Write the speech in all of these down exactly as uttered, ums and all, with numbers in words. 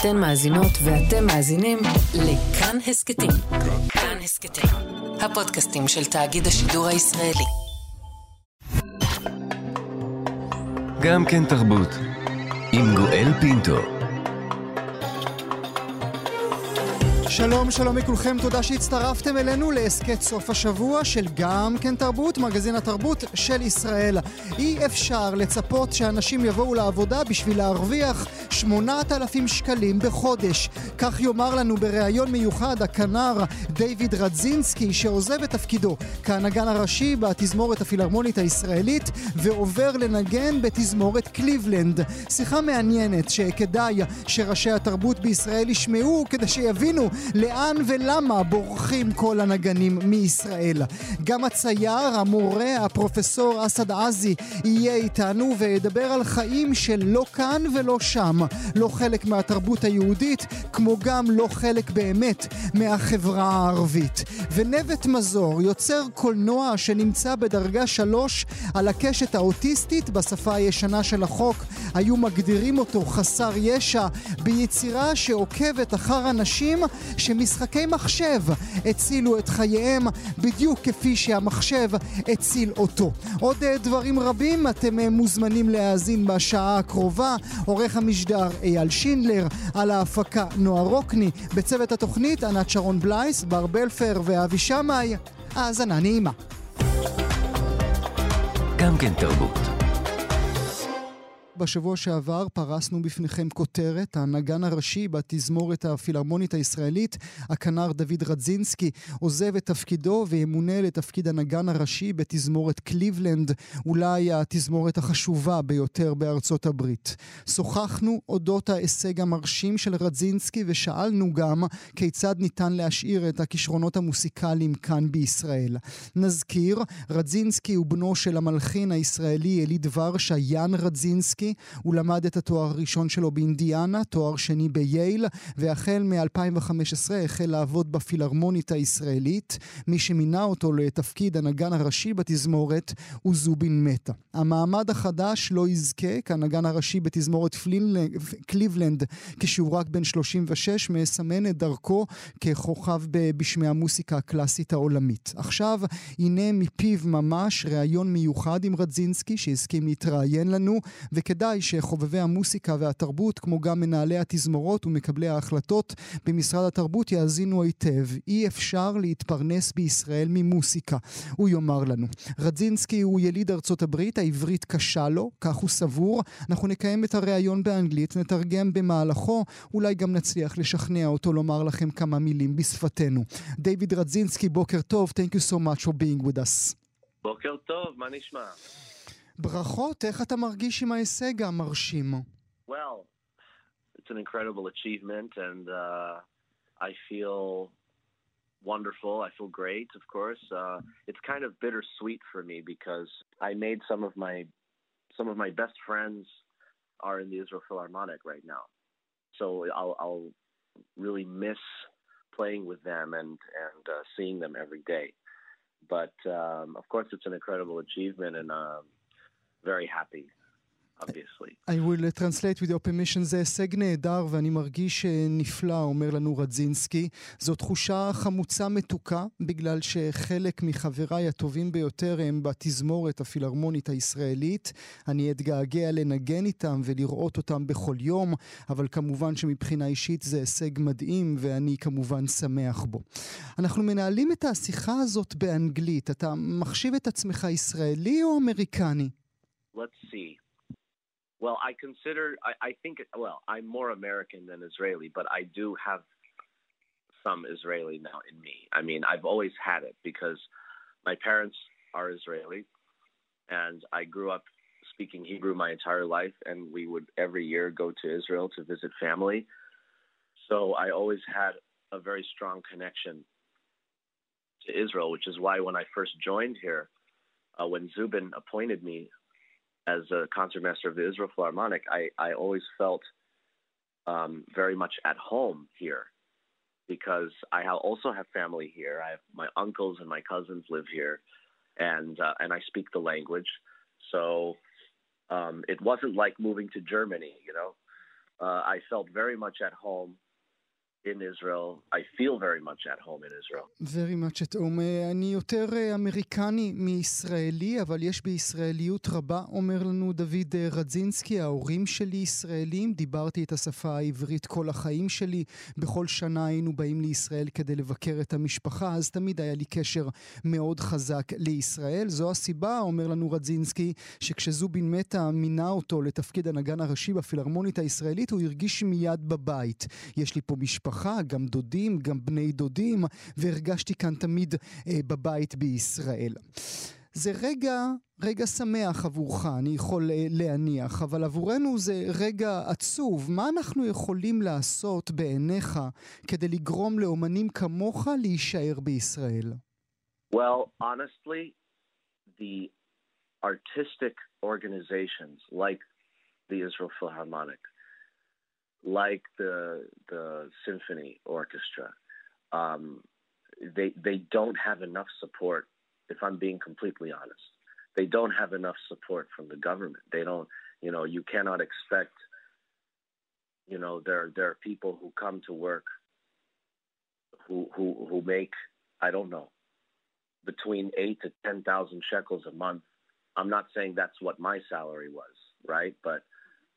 אתן מאזינות ואתם מאזינים לכאן הסקטים. כאן הסקטים, הפודקאסטים של תאגיד השידור הישראלי. גם כן תרבות עם גואל פינטו. שלום, שלום לכולכם, תודה שהצטרפתם אלינו להסכת סוף השבוע של גם כן תרבות, מגזין התרבות של ישראל. אי אפשר לצפות שאנשים יבואו לעבודה בשביל להרוויח שמונת אלפים שקלים בחודש. כך יאמר לנו בריאיון מיוחד הכנר דיוויד רדזינסקי, שעוזב את תפקידו כנגן הראשי בתזמורת הפילהרמונית הישראלית ועובר לנגן בתזמורת קליבלנד. שיחה מעניינת שכדאי שראשי התרבות בישראל ישמעו כדי שיבינו לאן ולמה בורחים כל הנגנים מישראל. גם הצייר, המורה, הפרופסור אסד עזי יהיה איתנו וידבר על חיים שלא כאן ולא שם, לא חלק מהתרבות היהודית, כמו גם לא חלק באמת מהחברה הערבית. ונבט מזור, יוצר קולנוע שנמצא בדרגה שלוש על הקשת האוטיסטית, בשפה הישנה של החוק היו מגדירים אותו חסר ישע, ביצירה שעוקבת אחר אנשים שמשחקי מחשב הצילו את חייהם בדיוק כפי שהמחשב הציל אותו. עוד דברים רבים אתם מוזמנים להאזין בשעה הקרובה. עורך המשדר אייל שינדלר, על ההפקה נועה רוקני, בצוות התוכנית ענת שרון בלייס, בר בלפר ואבי שמאי. האזנה נעימה. גם כן תרבות. בשבוע שעבר פרסנו בפניכם כותרת, הנגן הראשי בתזמורת הפילהרמונית הישראלית, הכנר דוד רדזינסקי, עוזב את תפקידו וימונה לתפקיד הנגן הראשי בתזמורת קליבלנד, אולי התזמורת החשובה ביותר בארצות הברית. שוחחנו אודות ההישג המרשים של רדזינסקי ושאלנו גם כיצד ניתן להשאיר את הכישרונות המוסיקליים כאן בישראל. נזכיר, רדזינסקי הוא בנו של המלחין הישראלי יליד ורשה, יאן רדזינסקי. הוא למד את התואר הראשון שלו באינדיאנה, תואר שני בייל, והחל מ-אלפיים וחמש עשרה החל לעבוד בפילהרמונית הישראלית. מי שמינה אותו לתפקיד הנגן הראשי בתזמורת הוא זובין מתה. המעמד החדש לא יזכה, כנגן הראשי בתזמורת פלינל... קליבלנד, כשהוא רק בן שלושים ושש, מסמן את דרכו ככוכב בשמי המוסיקה הקלאסית העולמית. עכשיו, הנה מפיו ממש, ראיון מיוחד עם רדזינסקי, שהסכים להתראיין לנו, וכ כדאי שחובבי המוסיקה והתרבות, כמו גם מנהלי התזמורות ומקבלי ההחלטות במשרד התרבות, יאזינו היטב. אי אפשר להתפרנס בישראל ממוסיקה, הוא יאמר לנו. רדזינסקי הוא יליד ארצות הברית, העברית קשה לו, כך הוא סבור. אנחנו נקיים את הראיון באנגלית, נתרגם במהלכו, אולי גם נצליח לשכנע אותו לומר לכם כמה מילים בשפתנו. דיוויד רדזינסקי, בוקר טוב, thank you so much for being with us. בוקר טוב, מה נשמע? ברכות, איך אתה מרגיש עם ההישג המרשים? Well, it's an incredible achievement and uh, I feel wonderful, I feel great, of course. Uh, it's kind of bittersweet for me because I made some of my some of my best friends are in the Israel Philharmonic right now. So I'll I'll really miss playing with them and and uh, seeing them every day. But um, of course it's an incredible achievement and uh very happy obviously. I will translate with your permission. זה הישג נהדר ואני מרגיש נפלא, אומר לנו רדזינסקי. זו תחושה חמוצה מתוקה, בגלל שחלק מחבריי הטובים ביותר הם בתזמורת הפילהרמונית הישראלית. אני אתגעגע לנגן איתם ולראות אותם בכל יום, אבל כמובן שמבחינה אישית זה הישג מדהים ואני כמובן שמח בו. אנחנו מנהלים את השיחה הזאת באנגלית. אתה מחשיב את עצמך ישראלי או אמריקני? Let's see. Well, I consider, I, I think, well, I'm more American than Israeli, but I do have some Israeli now in me. I mean, I've always had it because my parents are Israeli, and I grew up speaking Hebrew my entire life, and we would every year go to Israel to visit family. So I always had a very strong connection to Israel, which is why when I first joined here, uh, when Zubin appointed me as a concertmaster of the Israel Philharmonic, I, I always felt um, very much at home here because I ha- also have family here. I have my uncles and my cousins live here, and uh, and I speak the language. So um, it wasn't like moving to Germany, you know. Uh, I felt very much at home in Israel. I feel very much at home in Israel. Very much at home. אני יותר אמריקני מישראלי, אבל יש בישראליות רבה, אומר לנו דוד רדזינסקי. ההורים שלי ישראלים, דיברתי את השפה העברית כל החיים שלי. בכל שנה היינו באים לישראל כדי לבקר את המשפחה, אז תמיד היה לי קשר מאוד חזק לישראל. זו הסיבה, אומר לנו רדזינסקי, שכשזובין מתה מינה אותו לתפקיד הנגן הראשי בפילהרמונית הישראלית, הוא הרגיש מיד בבית. יש לי פה משפחה, גם דודים, גם בני דודים, והרגשתי כאן תמיד אה, בבית בישראל. זה רגע, רגע שמח עבורך, אני יכול אה, להניח, אבל עבורנו זה רגע עצוב. מה אנחנו יכולים לעשות בעיניך כדי לגרום לאומנים כמוך להישאר בישראל? Well, honestly, the artistic organizations like the Israel Philharmonic, like the the symphony orchestra, um they they don't have enough support. If I'm being completely honest, they don't have enough support from the government. They don't, you know, you cannot expect, you know, there there are people who come to work who who who make, I don't know, between eight to ten thousand shekels a month. I'm not saying that's what my salary was, right? But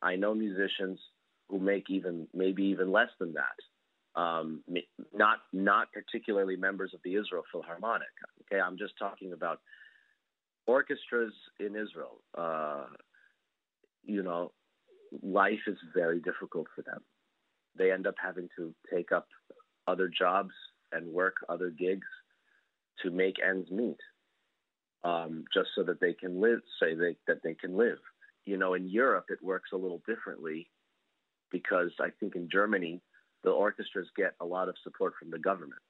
I know musicians who make even maybe even less than that, um not not particularly members of the Israel Philharmonic. Okay, I'm just talking about orchestras in Israel. Uh you know, life is very difficult for them. They end up having to take up other jobs and work other gigs to make ends meet, um just so that they can live, say they that they can live. You know, in Europe it works a little differently, because I think in Germany the orchestras get a lot of support from the government.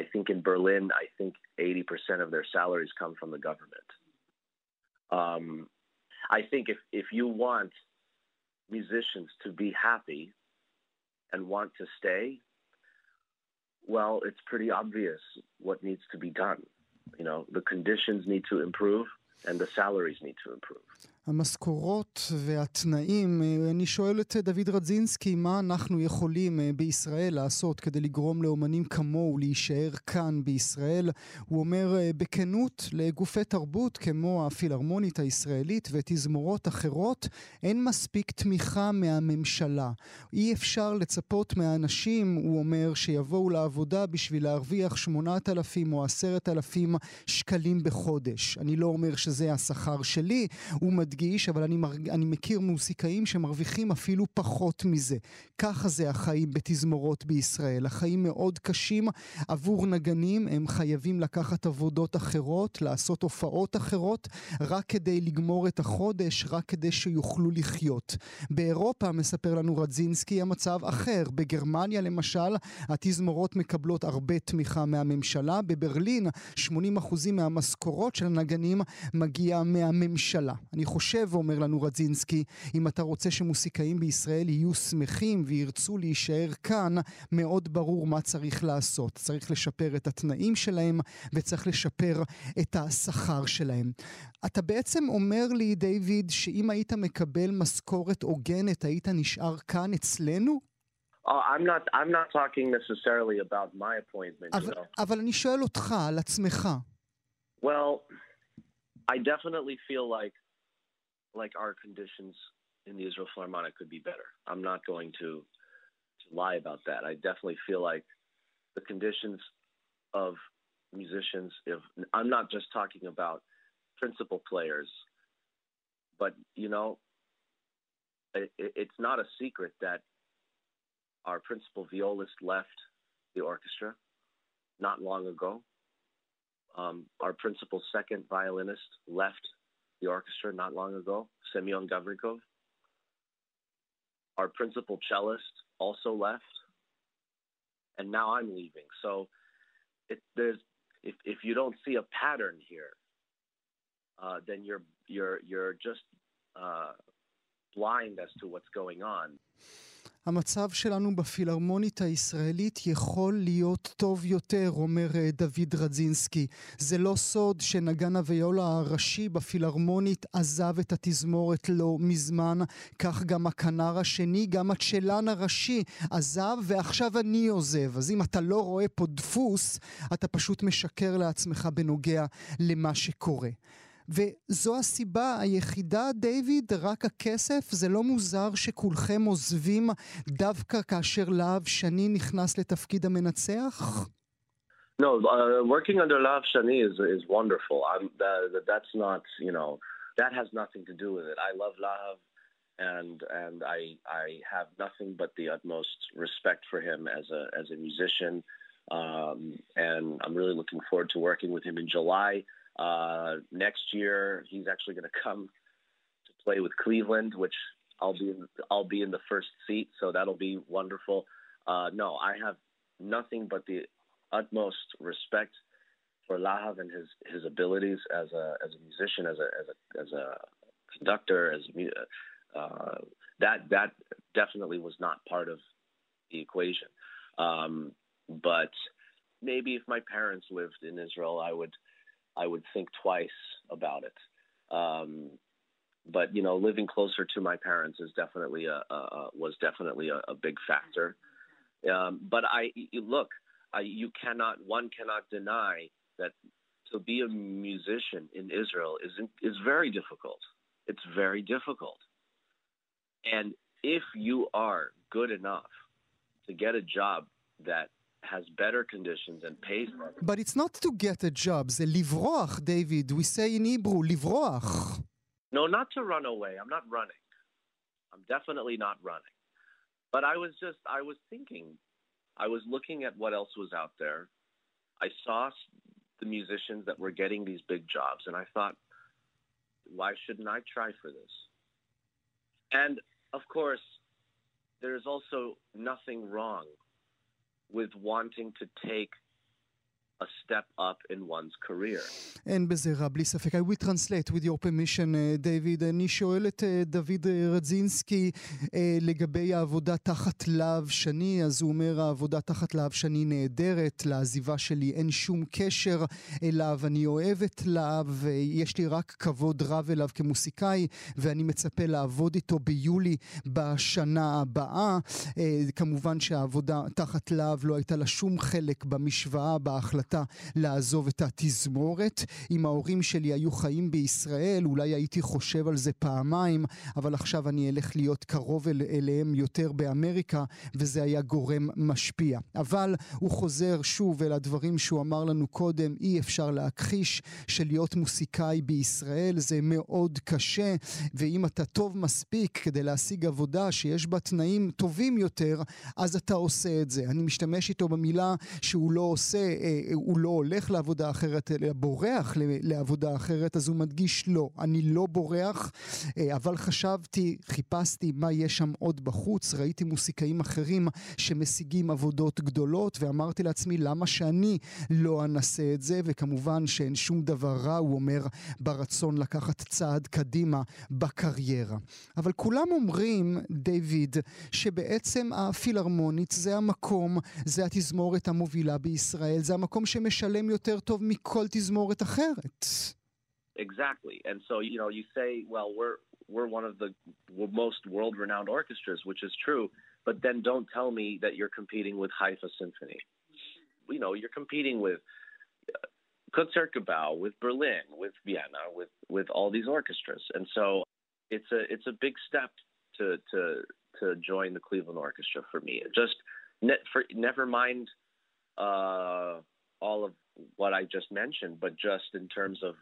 I think in Berlin, I think eighty percent of their salaries come from the government. Um I think if if you want musicians to be happy and want to stay, well, it's pretty obvious what needs to be done. You know, the conditions need to improve and the salaries need to improve. המשכורות והתנאים. אני שואל את דוד רדזינסקי, מה אנחנו יכולים בישראל לעשות כדי לגרום לאומנים כמוהו להישאר כאן בישראל? הוא אומר בכנות, לגופי תרבות כמו הפילהרמונית הישראלית ותזמורות אחרות אין מספיק תמיכה מהממשלה. אי אפשר לצפות מהאנשים, הוא אומר, שיבואו לעבודה בשביל להרוויח שמונת אלפים או עשרת אלפים שקלים בחודש. אני לא אומר שזה השכר שלי, הוא מדהים גיש, אבל אני, מרג... אני מכיר מוסיקאים שמרוויחים אפילו פחות מזה. ככה זה החיים בתזמורות בישראל. החיים מאוד קשים עבור נגנים, הם חייבים לקחת עבודות אחרות, לעשות הופעות אחרות, רק כדי לגמור את החודש, רק כדי שיוכלו לחיות. באירופה, מספר לנו רדזינסקי, המצב אחר. בגרמניה למשל, התזמורות מקבלות הרבה תמיכה מהממשלה. בברלין, שמונים אחוז מהמשכורות של הנגנים מגיע מהממשלה. אני חושב חושב, אומר לנו רדזינסקי, אם אתה רוצה שמוסיקאים בישראל יהיו שמחים וירצו להישאר כאן, מאוד ברור מה צריך לעשות. צריך לשפר את התנאים שלהם וצריך לשפר את השכר שלהם. אתה בעצם אומר לי, דיוויד, שאם היית מקבל משכורת הוגנת, היית נשאר כאן אצלנו? Oh, I'm not I'm not talking necessarily about my appointment. אבל, you know? אבל אני שואל אותך על עצמך. Well, I definitely feel like like our conditions in the Israel Philharmonic could be better. I'm not going to, to lie about that. I definitely feel like the conditions of musicians, if I'm not just talking about principal players, but you know, it, it, it's not a secret that our principal violist left the orchestra not long ago. Um, our principal second violinist left the orchestra not long ago, Semyon Gavrikov. Our principal cellist also left, and now I'm leaving. So if there's if if you don't see a pattern here, uh then you're you're you're just uh blind as to what's going on. המצב שלנו בפילהרמונית הישראלית יכול להיות טוב יותר, אומר דוד רדזינסקי. זה לא סוד שנגן הוויולה הראשי בפילהרמונית עזב את התזמורת לא מזמן, כך גם הכנר השני, גם הצ'לן הראשי עזב, ועכשיו אני עוזב. אז אם אתה לא רואה פה דפוס, אתה פשוט משקר לעצמך בנוגע למה שקורה. וזו הסיבה היחידה, דיוויד, רק הכסף. זה לא מוזר שכולכם עוזבים דווקא כאשר להב שני נכנס לתפקיד המנצח? No, uh, working under Lahav Shani is is wonderful. I'm that, that's not, you know, that has nothing to do with it. I love Lahav and and I I have nothing but the utmost respect for him as a as a musician. Um and I'm really looking forward to working with him in July. Uh, next year he's actually going to come to play with Cleveland, which I'll be in, I'll be in the first seat, so that'll be wonderful. Uh, no, I have nothing but the utmost respect for Lahav and his his abilities as a as a musician, as a as a as a conductor, as uh, that that definitely was not part of the equation. Um, but maybe if my parents lived in Israel, I would. I would think twice about it. Um but you know, living closer to my parents is definitely a, a, a was definitely a, a big factor. Um but I look, I you cannot one cannot deny that to be a musician in Israel is is very difficult. It's very difficult. And if you are good enough to get a job that has better conditions and pays more. But it's not to get a job, it's livroach, David. We say in Hebrew, livroach. No, not to run away. I'm not running. I'm definitely not running. But I was just, I was thinking, I was looking at what else was out there. I saw the musicians that were getting these big jobs, and I thought, why shouldn't I try for this? And, of course, there's also nothing wrong with wanting to take a step up in one's career. אין בזה רע, בלי ספק. I will translate with your permission, David. אני שואל את דוד רדזינסקי לגבי העבודה תחת להב שני, אז הוא אומר, העבודה תחת להב שני נהדרת, לעזיבה שלי אין שום קשר אליו, אני אוהב את להב, יש לי רק כבוד רב אליו כמוסיקאי, ואני מצפה לעבוד איתו ביולי בשנה הבאה. כמובן שהעבודה תחת להב לא הייתה לה שום חלק במשוואה, בהחלטה לעזוב את התזמורת. אם ההורים שלי היו חיים בישראל, אולי הייתי חושב על זה פעמיים, אבל עכשיו אני אלך להיות קרוב אל, אליהם יותר באמריקה, וזה היה גורם משפיע. אבל הוא חוזר שוב אל הדברים שהוא אמר לנו קודם, אי אפשר להכחיש שלהיות מוסיקאי בישראל זה מאוד קשה, ואם אתה טוב מספיק כדי להשיג עבודה שיש בה תנאים טובים יותר, אז אתה עושה את זה. אני משתמש איתו במילה שהוא לא עושה, הוא לא הולך לעבודה אחרת, אלא בורח לעבודה אחרת, אז הוא מדגיש, לא, אני לא בורח, אבל חשבתי, חיפשתי מה יש שם עוד בחוץ, ראיתי מוסיקאים אחרים שמשיגים עבודות גדולות, ואמרתי לעצמי, למה שאני לא אנסה את זה? וכמובן שאין שום דבר רע, הוא אומר, ברצון לקחת צעד קדימה בקריירה. אבל כולם אומרים, דיוויד, שבעצם הפילהרמונית זה המקום, זה התזמורת המובילה בישראל, זה המקום שמשלם יותר טוב מכל תזמורת אחרת. Exactly. And so, you know, you say, well, we're we're one of the most world-renowned orchestras, which is true, but then don't tell me that you're competing with Haifa Symphony. You know, you're competing with Concertgebouw, with Berlin, with Vienna, with with all these orchestras. And so it's a it's a big step to to to join the Cleveland Orchestra for me. Just ne- for, never mind uh all of what I just mentioned, but just in terms of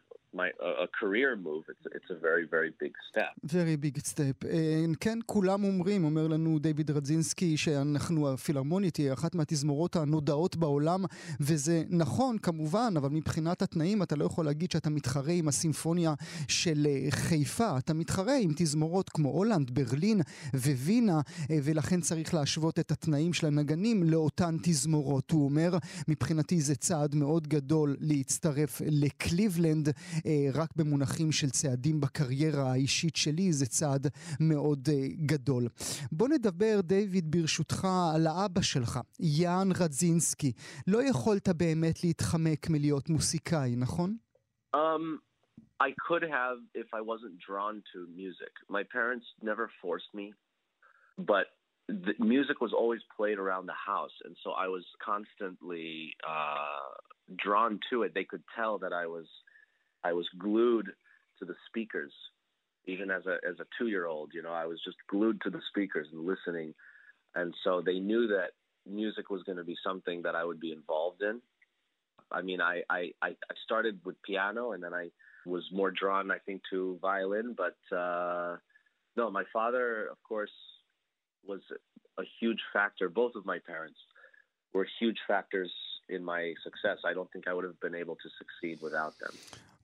my uh, a career move, it's it's a very very big step. Very big step. And כן, כולם אומרים, אומר לנו דיוויד רדזינסקי, שאנחנו הפילהרמונית היא אחת מהתזמורות הנודעות בעולם, וזה נכון כמובן, אבל מבחינת התנאים אתה לא יכול להגיד שאתה מתחרה עם הסימפוניה של חיפה, אתה מתחרה עם תזמורות כמו הולנד, ברלין ווינה, ולכן צריך להשוות את התנאים של הנגנים לאותן תזמורות. הוא אומר, מבחינתי זה צעד מאוד גדול להצטרף לקליבלנד, רק במונחים של צעדים בקריירה האישית שלי, זה צעד מאוד גדול. בוא נדבר, דיוויד, ברשותך, על האבא שלך, יען רדזינסקי. לא יכולת באמת להתחמק מלהיות מוסיקאי, נכון? Um, I could have if I wasn't drawn to music. My parents never forced me, but the music was always played around the house, and so I was constantly uh, drawn to it. They could tell that I was I was glued to the speakers. Even as a as a two-year-old, you know, I was just glued to the speakers and listening. And so they knew that music was going to be something that I would be involved in. I mean, I I I started with piano, and then I was more drawn, I think, to violin, but uh no, my father, of course, was a huge factor. Both of my parents were huge factors in my success. I don't think I would have been able to succeed without them.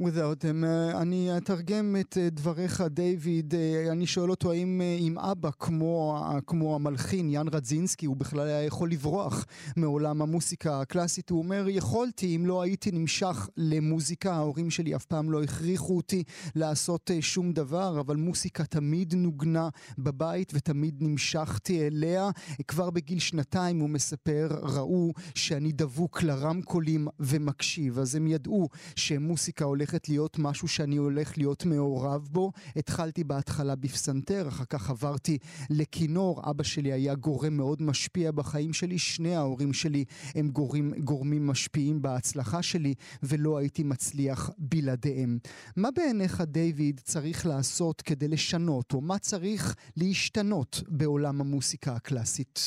without them. Uh, אני אתרגם את uh, דבריך, דיוויד. Uh, אני שואל אותו האם uh, עם אבא כמו, uh, כמו המלחין יען רדזינסקי, הוא בכלל היה יכול לברוח מעולם המוסיקה הקלאסית. הוא אומר, יכולתי אם לא הייתי נמשך למוזיקה. ההורים שלי אף פעם לא הכריחו אותי לעשות uh, שום דבר, אבל מוסיקה תמיד נוגנה בבית ותמיד נמשכתי אליה. כבר בגיל שנתיים, הוא מספר, ראו שאני דבוק לרמקולים ומקשיב. אז הם ידעו שמוסיקה הולכת להיות משהו שאני הולך להיות מעורב בו. התחלתי בהתחלה בפסנתר, אחר כך עברתי לכינור. אבא שלי היה גורם מאוד משפיע בחיים שלי. שני ההורים שלי הם גורמים, גורמים משפיעים בהצלחה שלי, ולא הייתי מצליח בלעדיהם. מה בעיניך, דיוויד, צריך לעשות כדי לשנות, או מה צריך להשתנות בעולם המוסיקה הקלאסית?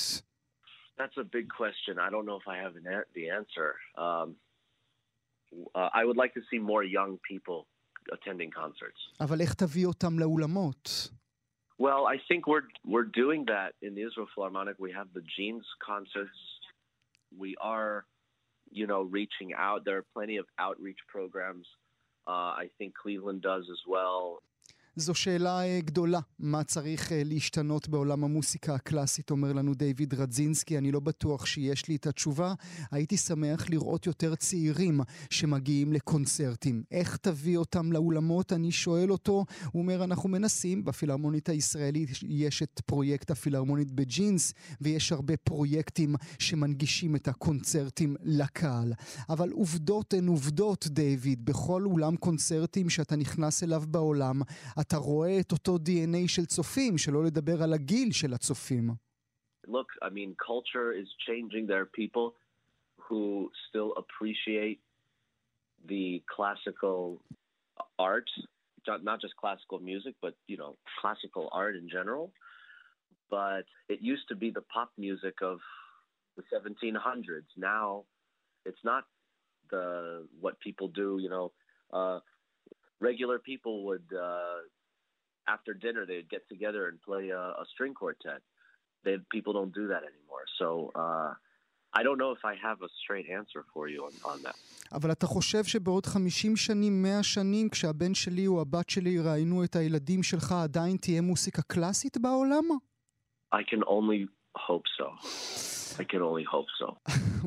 That's a big question. I don't know if I have the answer. Um Uh, I would like to see more young people attending concerts. אבל איך תביא אותם לאולמות? Well, I think we're we're doing that in the Israel Philharmonic. We have the Jeans concerts. We are, you know, reaching out. There are plenty of outreach programs. Uh I think Cleveland does as well. זו שאלה גדולה, מה צריך להשתנות בעולם המוסיקה הקלאסית, אומר לנו דיוויד רדזינסקי. אני לא בטוח שיש לי את התשובה. הייתי שמח לראות יותר צעירים שמגיעים לקונצרטים. איך תביא אותם לאולמות? אני שואל אותו. הוא אומר, אנחנו מנסים. בפילהרמונית הישראלית יש את פרויקט הפילהרמונית בג'ינס, ויש הרבה פרויקטים שמנגישים את הקונצרטים לקהל. אבל עובדות הן עובדות, דיוויד. בכל אולם קונצרטים שאתה נכנס אליו בעולם, אתה רואה את אותו די אן איי של צופים, שלא לדבר על הגיל של הצופים. Look, I mean, culture is changing. There are people who still appreciate the classical art, not just classical music, but, you know, classical art in general. But it used to be the pop music of the seventeen hundreds. Now it's not the what people do, you know, uh regular people would uh after dinner they would get together and play a, a string quartet. They people don't do that anymore. So uh I don't know if I have a straight answer for you on on that. אבל אתה חושב שבעוד חמישים שנים, מאה שנים, כשהבן שלי או הבת שלי ראינו את הילדים שלך, עדיין תהיה מוסיקה קלאסית בעולם? I can only hope so. I can only hope so.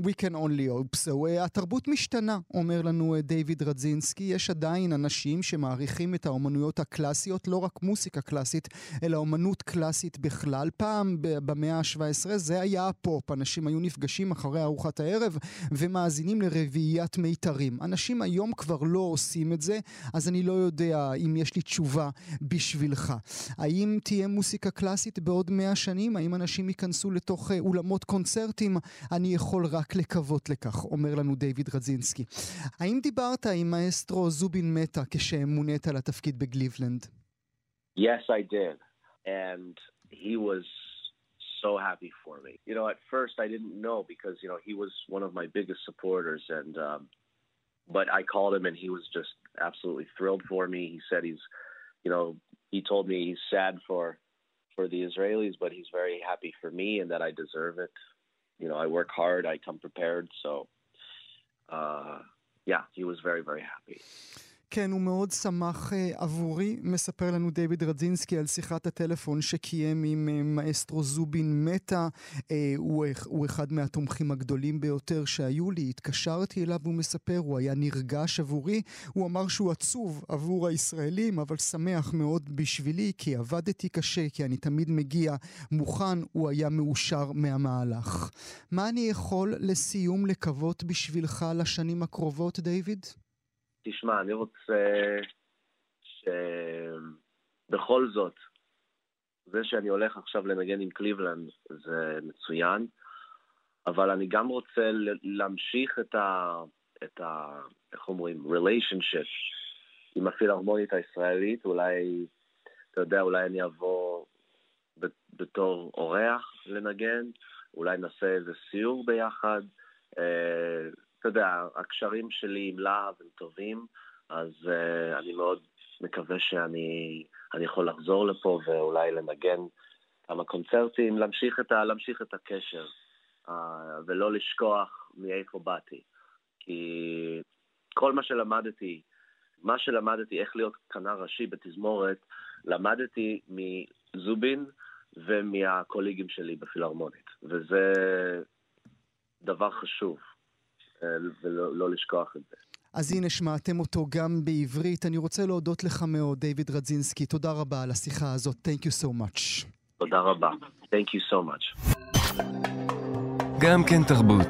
We can only hope so. התרבות משתנה, אומר לנו דיוויד רדזינסקי. יש עדיין אנשים שמעריכים את האומנויות הקלאסיות, לא רק מוסיקה קלאסית, אלא אומנות קלאסית בכלל. פעם במאה ה-שבע עשרה זה היה הפופ. אנשים היו נפגשים אחרי ארוחת הערב ומאזינים לרביעיית מיתרים. אנשים היום כבר לא עושים את זה, אז אני לא יודע אם יש לי תשובה בשבילך. האם תהיה מוסיקה קלאסית בעוד מאה שנים? האם אנשים ייכנסו לתוך אולמות קונצרטים? אני יכול רק לקוות לכך, אומר לנו דיוויד רדזינסקי. האם דיברת עם מאסטרו זובין מטה כשמונית לתפקיד בגליבלנד? Yes, I did. And he was so happy for me. You know, at first I didn't know because, you know, he was one of my biggest supporters, and um but I called him and he was just absolutely thrilled for me. He said he's, you know, he told me he's sad for for the Israelis, but he's very happy for me and that I deserve it. You know, I work hard, I come prepared, so uh yeah, he was very very happy. כן, הוא מאוד שמח עבורי, מספר לנו דיוויד רדזינסקי על שיחת הטלפון שקיים עם מאסטרו זובין מטה, הוא אחד מהתומכים הגדולים ביותר שהיו לי, התקשרתי אליו, הוא מספר, הוא היה נרגש עבורי, הוא אמר שהוא עצוב עבור הישראלים, אבל שמח מאוד בשבילי, כי עבדתי קשה, כי אני תמיד מגיע מוכן, הוא היה מאושר מהמהלך. מה אני יכול לסיום לקוות בשבילך לשנים הקרובות, דיוויד? תשמע, אני רוצה שבכל זאת, זה שאני הולך עכשיו לנגן עם קליבלנד זה מצוין, אבל אני גם רוצה להמשיך את ה, את ה, איך אומרים, relationship עם הפילהרמונית הישראלית, אולי, אתה יודע, אולי אני אבוא בתור אורח לנגן, אולי נעשה איזה סיור ביחד, אתה יודע, הקשרים שלי עם להב הם טובים, אז uh, אני מאוד מקווה שאני אני יכול לחזור לפה ואולי לנגן כמה קונצרטים, להמשיך את, ה, להמשיך את הקשר, uh, ולא לשכוח מאיפה באתי. כי כל מה שלמדתי, מה שלמדתי, איך להיות כנר ראשי בתזמורת, למדתי מזובין ומהקוליגים שלי בפילהרמונית. וזה דבר חשוב. ולא לא לשכוח את זה. אז הנה שמעתם אותו גם בעברית. אני רוצה להודות לך מאוד, דיוויד רדזינסקי. תודה רבה על השיחה הזאת. Thank you so much. תודה רבה. Thank you so much. גם כן תרבות.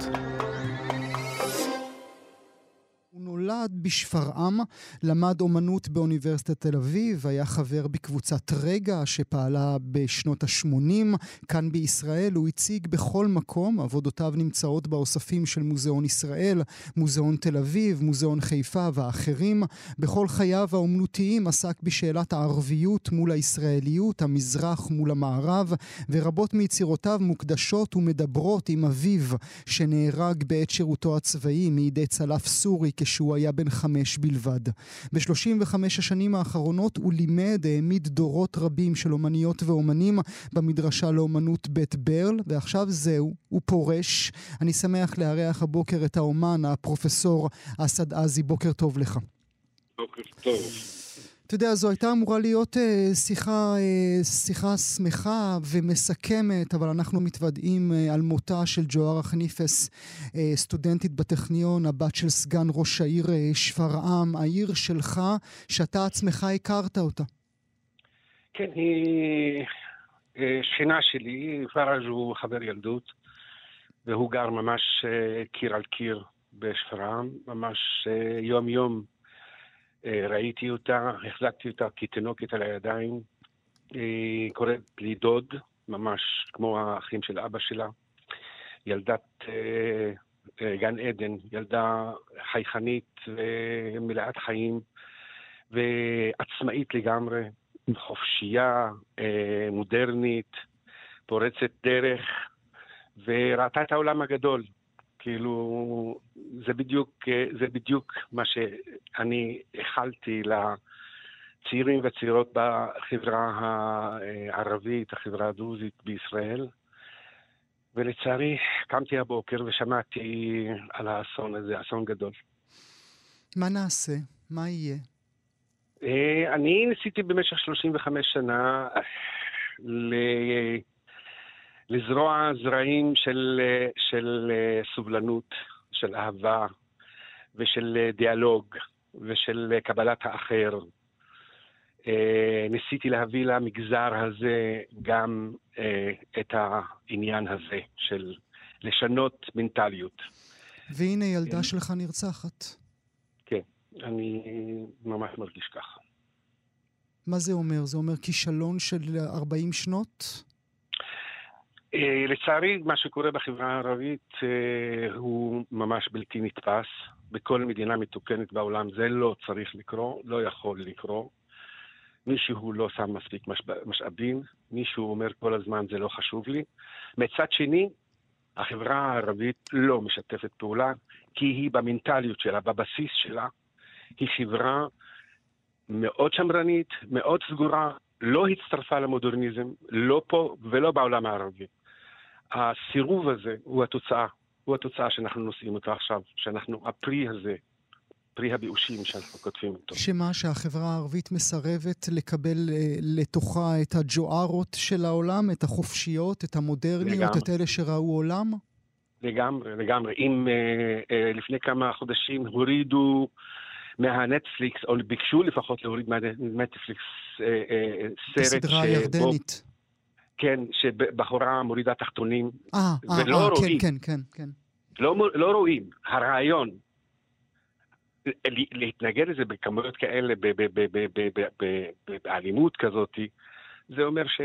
נולד בשפרעם, למד אומנות באוניברסיטת תל אביב, היה חבר בקבוצת רגע שפעלה בשנות ה-שמונים, כאן בישראל הוא הציג בכל מקום, עבודותיו נמצאות באוספים של מוזיאון ישראל, מוזיאון תל אביב, מוזיאון חיפה ואחרים. בכל חייו האומנותיים עסק בשאלת הערביות מול הישראליות, המזרח מול המערב, ורבות מיצירותיו מוקדשות ומדברות עם אביו שנהרג בעת שירותו הצבאי מידי צלף סורי כשהוא היה בן חמש בלבד. ב-שלושים וחמש השנים האחרונות הוא לימד, העמיד דורות רבים של אומניות ואומנים במדרשה לאומנות בית ברל, ועכשיו זהו, הוא פורש. אני שמח לארח הבוקר את האומן, הפרופסור אסד עזי. בוקר טוב לך. בוקר טוב. אתה יודע, זו הייתה אמורה להיות אה, שיחה, אה, שיחה שמחה ומסכמת, אבל אנחנו מתוודעים אה, על מותה של ג'והרה חניפס, אה, סטודנטית בטכניון, הבת של סגן ראש העיר אה, שפרעם, העיר שלך, שאתה עצמך הכרת אותה. כן, היא אה, שכנה שלי, פרג' הוא חבר ילדות, והוא גר ממש אה, קיר על קיר בשפרעם, ממש אה, יום יום. ראיתי אותה, החזקתי אותה כתינוקת על הידיים, היא קוראת לי דוד, ממש כמו האחים של אבא שלה, ילדת גן עדן, ילדה חייכנית ומלאת חיים, ועצמאית לגמרי, חופשייה, מודרנית, פורצת דרך, וראתה את העולם הגדול. כאילו, זה בדיוק, זה בדיוק מה שאני החלתי לצעירים וצעירות בחברה הערבית, החברה הדרוזית בישראל. ולצערי, קמתי הבוקר ושמעתי על האסון הזה, אסון גדול. מה נעשה? מה יהיה? אני ניסיתי במשך שלושים וחמש שנה ל... לזרוע זרעים של, של סובלנות, של אהבה ושל דיאלוג ושל קבלת האחר. ניסיתי להביא למגזר הזה גם את העניין הזה של לשנות מנטליות. והנה ילדה שלך נרצחת. כן, אני ממש מרגיש ככה. מה זה אומר? זה אומר כישלון של ארבעים שנות? לצערי, מה שקורה בחברה הערבית הוא ממש בלתי נתפס. בכל מדינה מתוקנת בעולם זה לא צריך לקרוא, לא יכול לקרוא. מישהו לא שם מספיק משאבים, מישהו אומר כל הזמן זה לא חשוב לי. מצד שני, החברה הערבית לא משתפת פעולה, כי היא במנטליות שלה, בבסיס שלה, היא חברה מאוד שמרנית, מאוד סגורה, לא הצטרפה למודרניזם, לא פה ולא בעולם הערבי. הסירוב הזה הוא התוצאה, הוא התוצאה שאנחנו נושאים אותה עכשיו, שאנחנו הפרי הזה פרי הביאושים שאנחנו כותבים אותו. שמה שהחברה הערבית מסרבת לקבל לתוכה את הג'וארות של העולם, את החופשיות, את המודרניות, לגמרי. את אלה שראו עולם? לגמרי, לגמרי. אם לפני כמה חודשים הורידו מהנטפליקס, או ביקשו לפחות להוריד מהנטפליקס סרט בסדרה ירדנית. כן, שבחורה מורידה תחתונים. אה, אה, כן, כן, כן, כן. לא, לא רואים, הרעיון להתנגד לזה בכמויות כאלה, באלימות כזאת, זה אומר ש...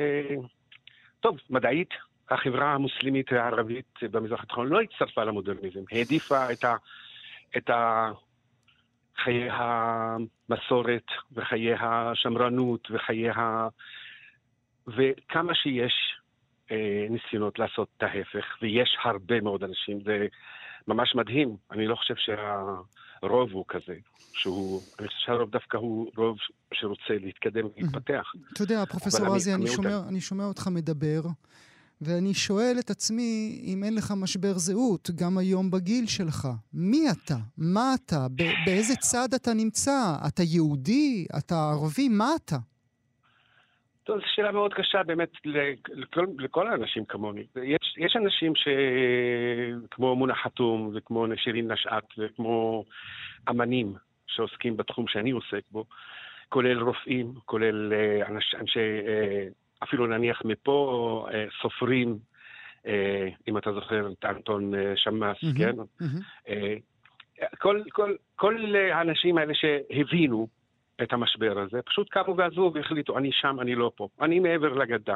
טוב, מדעית, החברה המוסלמית הערבית במזרח התיכון לא הצטרפה למודרניזם, העדיפה את ה... את ה... חיי המסורת וחיי השמרנות וחיי ה... וכמה שיש ניסיונות לעשות את ההפך, ויש הרבה מאוד אנשים, זה ממש מדהים. אני לא חושב שהרוב הוא כזה, שהוא, אני חושב שהרוב דווקא הוא רוב שרוצה להתקדם ולהתפתח. אתה יודע, פרופסור עזי, אני, שומע, אני שומע אותך מדבר, ואני שואל את עצמי, אם אין לך משבר זהות, גם היום בגיל שלך, מי אתה? מה אתה? באיזה צד אתה נמצא? אתה יהודי? אתה ערבי? מה אתה? זו שאלה מאוד קשה באמת לכל, לכל האנשים כמוני. יש, יש אנשים ש... כמו מונה חתום וכמו שירין נשאת וכמו אמנים שעוסקים בתחום שאני עוסק בו, כולל רופאים, כולל אנש, אנשי, אפילו נניח מפה, סופרים, אם אתה זוכר את אנטון שמאס, mm-hmm, כן? Mm-hmm. כל, כל, כל האנשים האלה שהבינו את המשבר הזה, פשוט קמו ועזבו והחליטו, אני שם, אני לא פה, אני מעבר לגדה.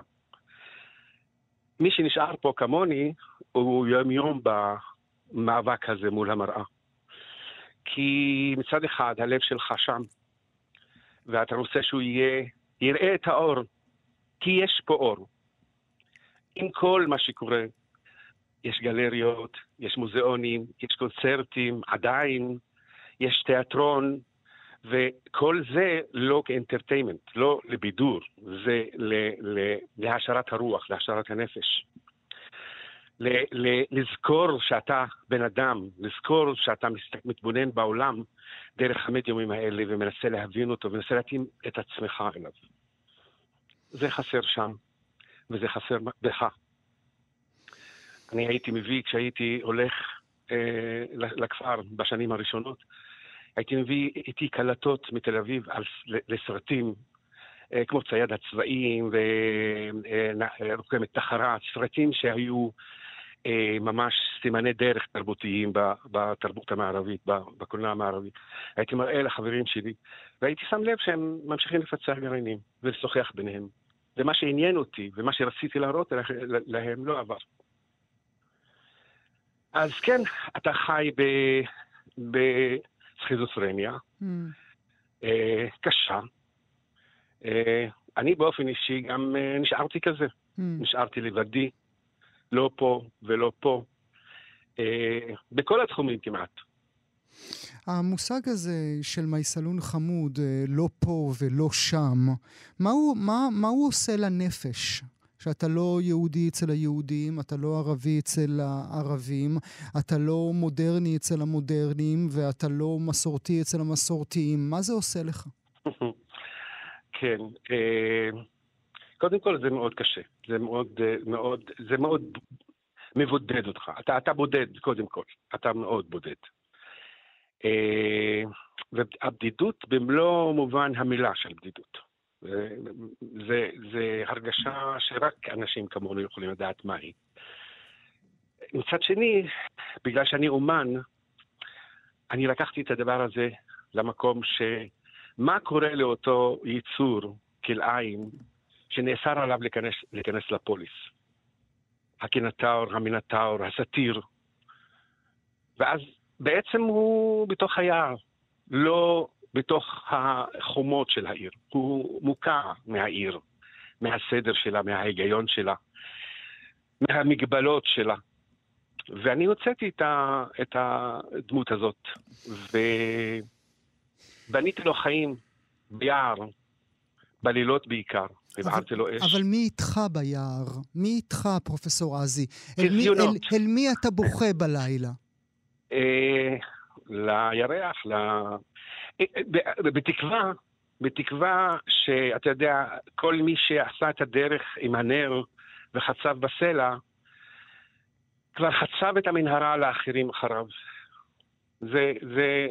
מי שנשאר פה כמוני, הוא יום יום במאבק הזה מול המראה. כי מצד אחד, הלב שלך שם, ואתה רוצה שהוא יהיה, יראה את האור, כי יש פה אור. עם כל מה שקורה, יש גלריות, יש מוזיאונים, יש קונצרטים, עדיין, יש תיאטרון, וכל זה לא כאנטרטיימנט, לא לבידור, זה ל- ל- להשארת הרוח, להשארת הנפש. ל- ל- לזכור שאתה בן אדם, לזכור שאתה מתבונן בעולם דרך המדיומים האלה, ומנסה להבין אותו, ומנסה להתאים את עצמך אליו. זה חסר שם, וזה חסר בך. אני הייתי מביא, כשהייתי הולך אה, לכפר בשנים הראשונות, הייתי מביא איתי קלטות מתל אביב על, לסרטים, כמו צייד הצבעים ורוקמת תחרה, סרטים שהיו ממש סימני דרך תרבותיים בתרבות המערבית, בקולנוע המערבי. הייתי מראה לחברים שלי, והייתי שם לב שהם ממשיכים לפצח גרעינים ולשוחח ביניהם. ומה שעניין אותי ומה שרציתי להראות להם לא עבר. אז כן, אתה חי ב... ב סכיזופרניה, קשה. אני באופן אישי גם נשארתי כזה. נשארתי לבדי, לא פה ולא פה, בכל התחומים כמעט. המושג הזה של מייסלון חמוד, לא פה ולא שם, מה הוא עושה לנפש? שאתה לא יהודי אצל היהודים, אתה לא ערבי אצל הערבים, אתה לא מודרני אצל המודרנים, ואתה לא מסורתי אצל המסורתיים. מה זה עושה לך? כן. קודם כל זה מאוד קשה. זה מאוד, מאוד, זה מאוד מבודד אותך. אתה, אתה בודד, קודם כל. אתה מאוד בודד. והבדידות במלוא מובן המילה של בדידות. זה, זה הרגשה שרק אנשים כמונו יכולים לדעת מה היא. מצד שני, בגלל שאני אומן, אני לקחתי את הדבר הזה למקום שמה קורה לאותו ייצור כלאיים שנאסר עליו להיכנס, להיכנס לפוליס. הקינטאור, המינטאור, הסתיר. ואז בעצם הוא בתוך היער, לא... בתוך החומות של העיר. הוא מוקע מהעיר, מהסדר שלה, מההיגיון שלה, מהמגבלות שלה. ואני הוצאתי את, ה... את הדמות הזאת, ו... בניתי לו חיים ביער, בלילות בעיקר, הבערתי לו אש. אבל מי איתך ביער? מי איתך, פרופסור עזי? אל, אל, אל מי אתה בוכה בלילה? אה... לירח, בתקווה, בתקווה שאתה יודע, כל מי שעשה את הדרך עם הנר וחצב בסלע, כבר חצב את המנהרה לאחרים אחריו. זה, זה,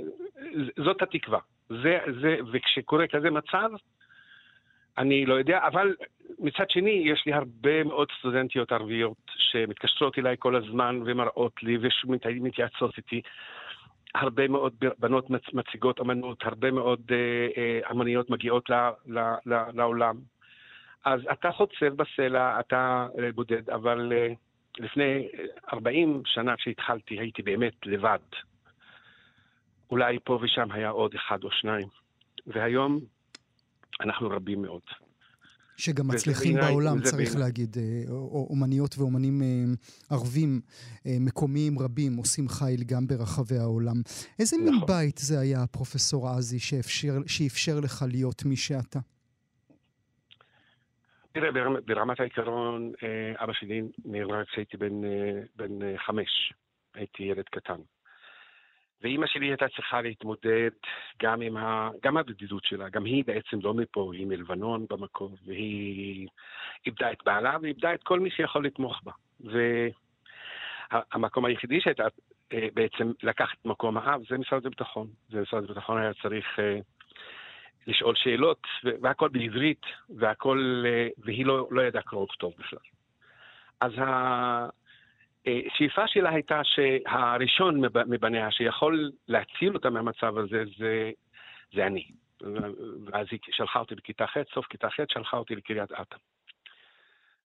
זאת התקווה. זה, זה, וכשקורה כזה מצב, אני לא יודע, אבל מצד שני, יש לי הרבה מאוד סטודנטיות ערביות שמתקשרות אליי כל הזמן ומראות לי ומתייעצות איתי. הרבה מאוד בנות מציגות אמנות, הרבה מאוד אמניות מגיעות לעולם. אז אתה חוצב בסלע, אתה בודד, אבל לפני ארבעים שנה כשהתחלתי הייתי באמת לבד. אולי פה ושם היה עוד אחד או שניים. והיום אנחנו רבים מאוד. שגם מצליחים בעולם, צריך להגיד, אומניות ואומנים ערבים, מקומיים רבים, עושים חיל גם ברחבי העולם. איזה מין בית זה היה, פרופסור עזי, שאפשר לך להיות מי שאתה? תראה, ברמת העיקרון, אבא שלי נהרג כשהייתי בן חמש, הייתי ילד קטן. ואימא שלי הייתה צריכה להתמודד גם עם ה... גם הבדידות שלה, גם היא בעצם לא מפה, היא מלבנון במקום, והיא איבדה את בעלה, ואיבדה את כל מי שיכול לתמוך בה. והמקום היחידי שהייתה בעצם לקחת מקום האב, זה משרד הביטחון. זה משרד הביטחון היה צריך לשאול שאלות, והכל בעברית, והכל... והיא לא, לא ידעה קרוא וכתוב בכלל. אז ה... השאיפה שלה הייתה שהראשון מבניה שיכול להציל אותה מהמצב הזה זה, זה אני. ואז היא שלחה אותי בכיתה ח', סוף כיתה ח', שלחה אותי לקריית אתא.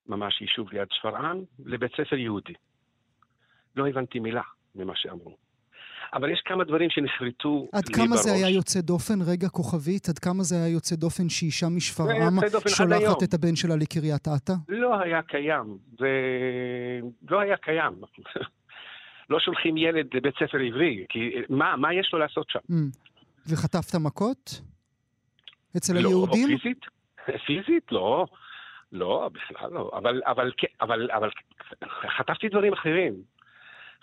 ממש יישוב ליד שפרעם, לבית ספר יהודי. לא הבנתי מילה ממה שאמרו. אבל יש כמה דברים שנחרטו לי בראש. עד כמה זה היה יוצא דופן, רגע כוכבית, עד כמה זה היה יוצא דופן שאישה משפרעם שולחת את הבן שלה לקריית אתא? לא היה קיים, זה לא היה קיים. לא שולחים ילד לבית ספר עברי, כי מה, מה יש לו לעשות שם? וחטפת מכות? אצל היהודים? לא, פיזית? פיזית, לא. לא, בכלל לא. אבל, אבל, אבל, אבל חטפתי דברים אחרים.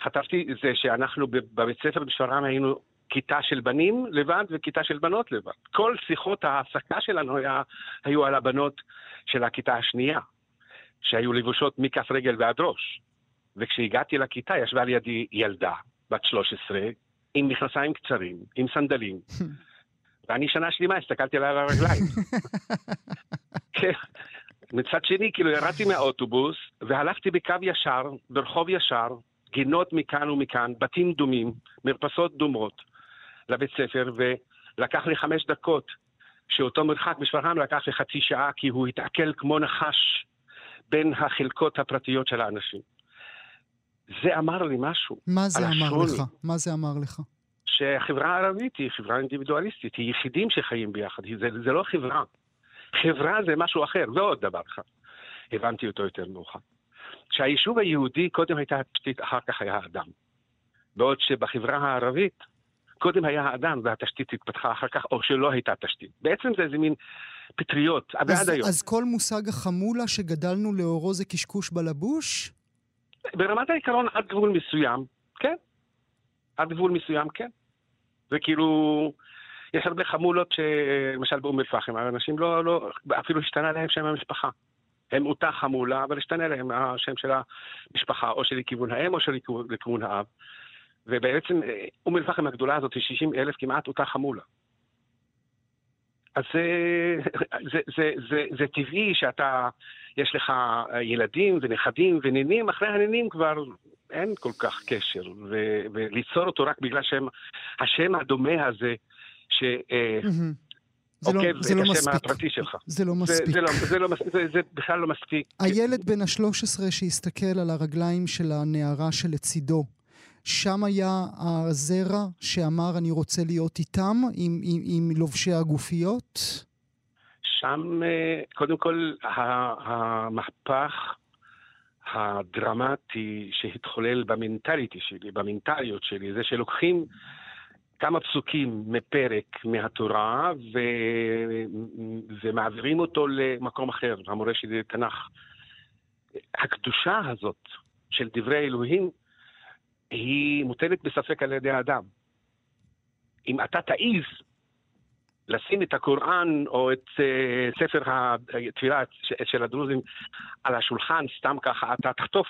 חטפתי זה שאנחנו בבית ספר בשפרעם היינו כיתה של בנים לבד וכיתה של בנות לבד. כל שיחות ההפסקה שלנו היה, היו על הבנות של הכיתה השנייה, שהיו לבושות מכף רגל ועד ראש. וכשהגעתי לכיתה ישבה לידי ילדה, בת שלוש עשרה, עם מכנסיים קצרים, עם סנדלים. ואני שנה שלימה הסתכלתי עליה על הרגליים. מצד שני, כאילו ירדתי מהאוטובוס והלכתי בקו ישר, ברחוב ישר, גינות מכאן ומכאן, בתים דומים, מרפסות דומות לבית ספר, ולקח לי חמש דקות, שאותו מרחק בשפרעם לקח לי חצי שעה, כי הוא התעכל כמו נחש בין החלקות הפרטיות של האנשים. זה אמר לי משהו. מה זה אמר לך? מה זה אמר לך? שהחברה הערבית היא חברה אינדיבידואליסטית, היא יחידים שחיים ביחד, זה, זה לא חברה. חברה זה משהו אחר, ועוד דבר אחד. הבנתי אותו יותר מאוחר. שהיישוב היהודי קודם הייתה התשתית, אחר כך היה האדם. בעוד שבחברה הערבית, קודם היה האדם והתשתית התפתחה אחר כך, או שלא הייתה תשתית. בעצם זה איזה מין פטריות, עד היום. אז כל מושג החמולה שגדלנו לאורו זה קשקוש בלבוש? ברמת העיקרון עד גבול מסוים, כן. עד גבול מסוים, כן. זה כאילו, יש הרבה חמולות שלמשל באום אל-פחם, האנשים לא, לא, אפילו השתנה להם שם המשפחה. הם אותה חמולה, אבל השתנה להם השם של המשפחה, או של כיוון האם, או של כיוון האב. ובעצם, אום אל-פחם הגדולה הזאת, שישים אלף כמעט אותה חמולה. אז זה, זה, זה, זה, זה טבעי שאתה, יש לך ילדים ונכדים ונינים, אחרי הנינים כבר אין כל כך קשר, ו, וליצור אותו רק בגלל שם, השם הדומה הזה, ש... Mm-hmm. אוקיי, זה לא מספיק. זה לא מספיק. זה בכלל לא מספיק. הילד בן ה-שלוש עשרה שהסתכל על הרגליים של הנערה שלצידו, שם היה הזרע שאמר אני רוצה להיות איתם, עם, עם, עם לובשי הגופיות? שם, קודם כל, המהפך הדרמטי שהתחולל במנטליטי שלי, במנטליות שלי, זה שלוקחים כמה פסוקים מפרק מהתורה, ו... ומעבירים אותו למקום אחר. המורה שלי לתנ"ך. הקדושה הזאת של דברי אלוהים, היא מוטלת בספק על ידי האדם. אם אתה תעיז לשים את הקוראן או את uh, ספר התפילה של הדרוזים על השולחן, סתם ככה, אתה תחטוף.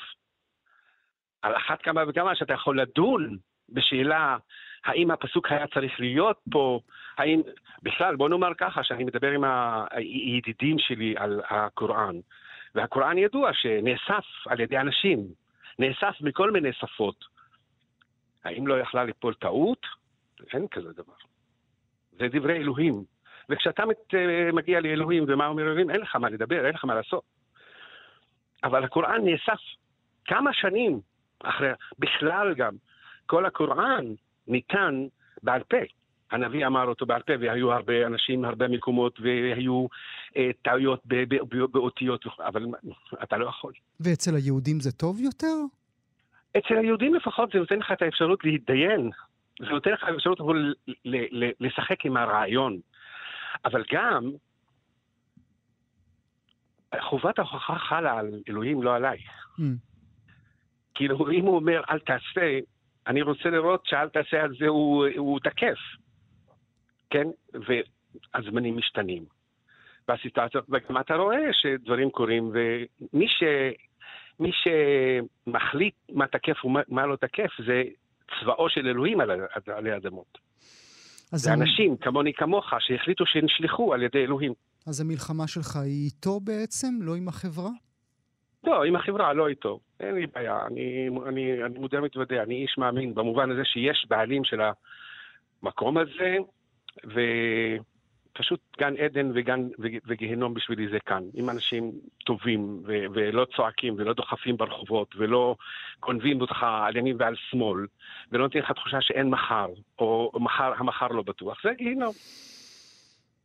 על אחת כמה וכמה שאתה יכול לדון בשאלה, האם הפסוק היה צריך להיות פה, האם, בכלל, בוא נאמר ככה, שאני מדבר עם הידידים שלי על הקוראן, והקוראן ידוע שנאסף על ידי אנשים, נאסף מכל מיני שפות. האם לא יכלה ליפול טעות? אין כזה דבר. זה דברי אלוהים. וכשאתה מגיע לאלוהים ומה אומר אלוהים, אין לך מה לדבר, אין לך מה לעשות. אבל הקוראן נאסף כמה שנים אחרי, בכלל גם, כל הקוראן ניתן בעל פה. הנביא אמר אותו בעל פה, והיו הרבה אנשים, הרבה מקומות, והיו אה, טעויות באותיות, אבל אתה לא יכול. ואצל היהודים זה טוב יותר? אצל היהודים לפחות זה נותן לך את האפשרות להתדיין, זה נותן לך אפשרות לשחק עם הרעיון, אבל גם חובת ההוכחה חלה על אלוהים, לא עליי. כאילו אם הוא אומר אל תעשה, אני רוצה לראות שאל תעשה על זה הוא תקף, כן? והזמנים משתנים, וגם אתה רואה שדברים קורים, ומי ש... מי שמחליט מה תקף ומה לא תקף, זה צבאו של אלוהים על האדמות. זה אנשים כמוני כמוך שהחליטו שנשלחו על ידי אלוהים. אז המלחמה שלך היא איתו בעצם, לא עם החברה? לא, עם החברה, לא איתו. אין לי בעיה, אני, אני, אני מודע מתוודע, אני איש מאמין, במובן הזה שיש בעלים של המקום הזה, ו... פשוט גן עדן וגן, וגיהנום בשבילי זה כאן, עם אנשים טובים ו, ולא צועקים ולא דוחפים ברחובות ולא גונבים אותך על ימין ועל שמאל ולא נותנים לך תחושה שאין מחר או מחר, המחר לא בטוח, זה גיהנום.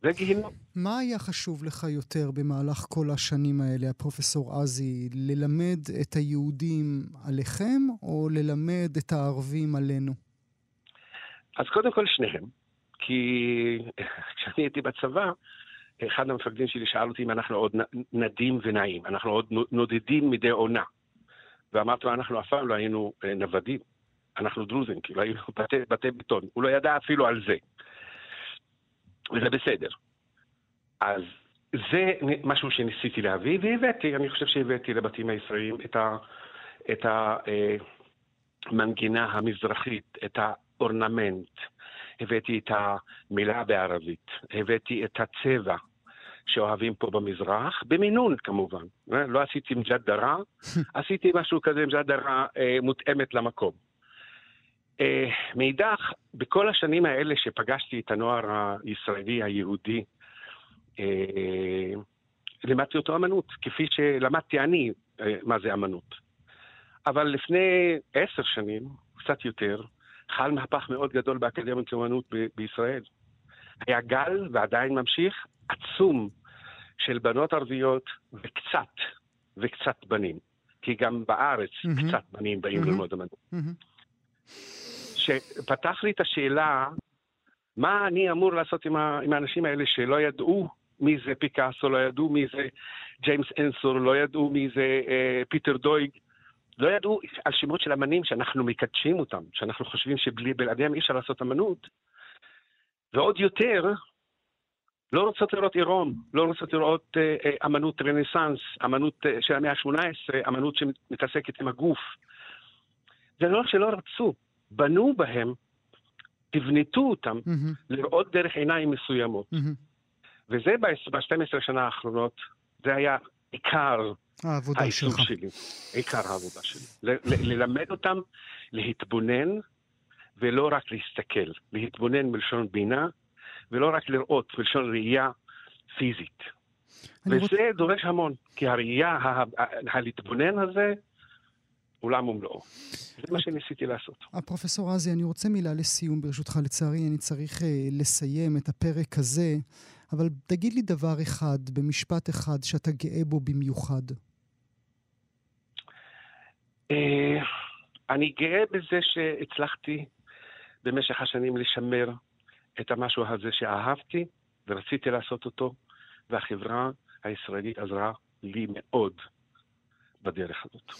זה גיהנום. מה היה חשוב לך יותר במהלך כל השנים האלה, הפרופסור עזי, ללמד את היהודים עליכם או ללמד את הערבים עלינו? אז קודם כל שניהם. כי כשאני הייתי בצבא, אחד המפקדים שלי שאל אותי אם אנחנו עוד נדים ונעים, אנחנו עוד נודדים מדי עונה. ואמרתי לו, אנחנו אף פעם לא היינו נוודים, אנחנו דרוזים, כאילו היינו בתי, בתי ביטון. הוא לא ידע אפילו על זה. וזה בסדר. אז זה משהו שניסיתי להביא, והבאתי, אני חושב שהבאתי לבתים הישראלים את המנגינה המזרחית, את האורנמנט, הבאתי את המילה בערבית, הבאתי את הצבע שאוהבים פה במזרח, במינון כמובן. לא עשיתי מג'דרה, עשיתי משהו כזה מג'דרה אה, מותאמת למקום. אה, מאידך, בכל השנים האלה שפגשתי את הנוער הישראלי היהודי, אה, למדתי אותו אמנות, כפי שלמדתי אני אה, מה זה אמנות. אבל לפני עשר שנים, קצת יותר, חל מהפך מאוד גדול באקדמיות לאומנות ב- בישראל. היה גל, ועדיין ממשיך, עצום של בנות ערביות וקצת, וקצת בנים. כי גם בארץ mm-hmm. קצת בנים באים mm-hmm. ללמוד אמנות. Mm-hmm. שפתח לי את השאלה, מה אני אמור לעשות עם, ה- עם האנשים האלה שלא ידעו מי זה פיקאסו, לא ידעו מי זה ג'יימס אנסור, לא ידעו מי זה אה, פיטר דויג, לא ידעו על שמות של אמנים שאנחנו מקדשים אותם, שאנחנו חושבים שבלעדיהם אי אפשר לעשות אמנות, ועוד יותר, לא רוצות לראות עירום, לא רוצות לראות אמנות רנסנס, אמנות של המאה ה-שמונה עשרה, אמנות שמתעסקת עם הגוף. זה לא שלא רצו, בנו בהם, תבנתו אותם, mm-hmm. לראות דרך עיניים מסוימות. Mm-hmm. וזה ב-שתים עשרה שנה האחרונות, זה היה עיקר, העבודה שלך. שלי, עיקר העבודה שלי. ל- ל- ללמד אותם להתבונן, ולא רק להסתכל. להתבונן מלשון בינה, ולא רק לראות מלשון ראייה פיזית. וזה רוצ... דורש המון, כי הראייה, ה- ה- הלהתבונן הזה, עולם ומלואו. זה מה שניסיתי לעשות. הפרופסור עזי, אני רוצה מילה לסיום ברשותך. לצערי, אני צריך uh, לסיים את הפרק הזה, אבל תגיד לי דבר אחד, במשפט אחד, שאתה גאה בו במיוחד. אני גאה בזה שהצלחתי במשך השנים לשמר את המשהו הזה שאהבתי ורציתי לעשות אותו, והחברה הישראלית עזרה לי מאוד בדרך הזאת.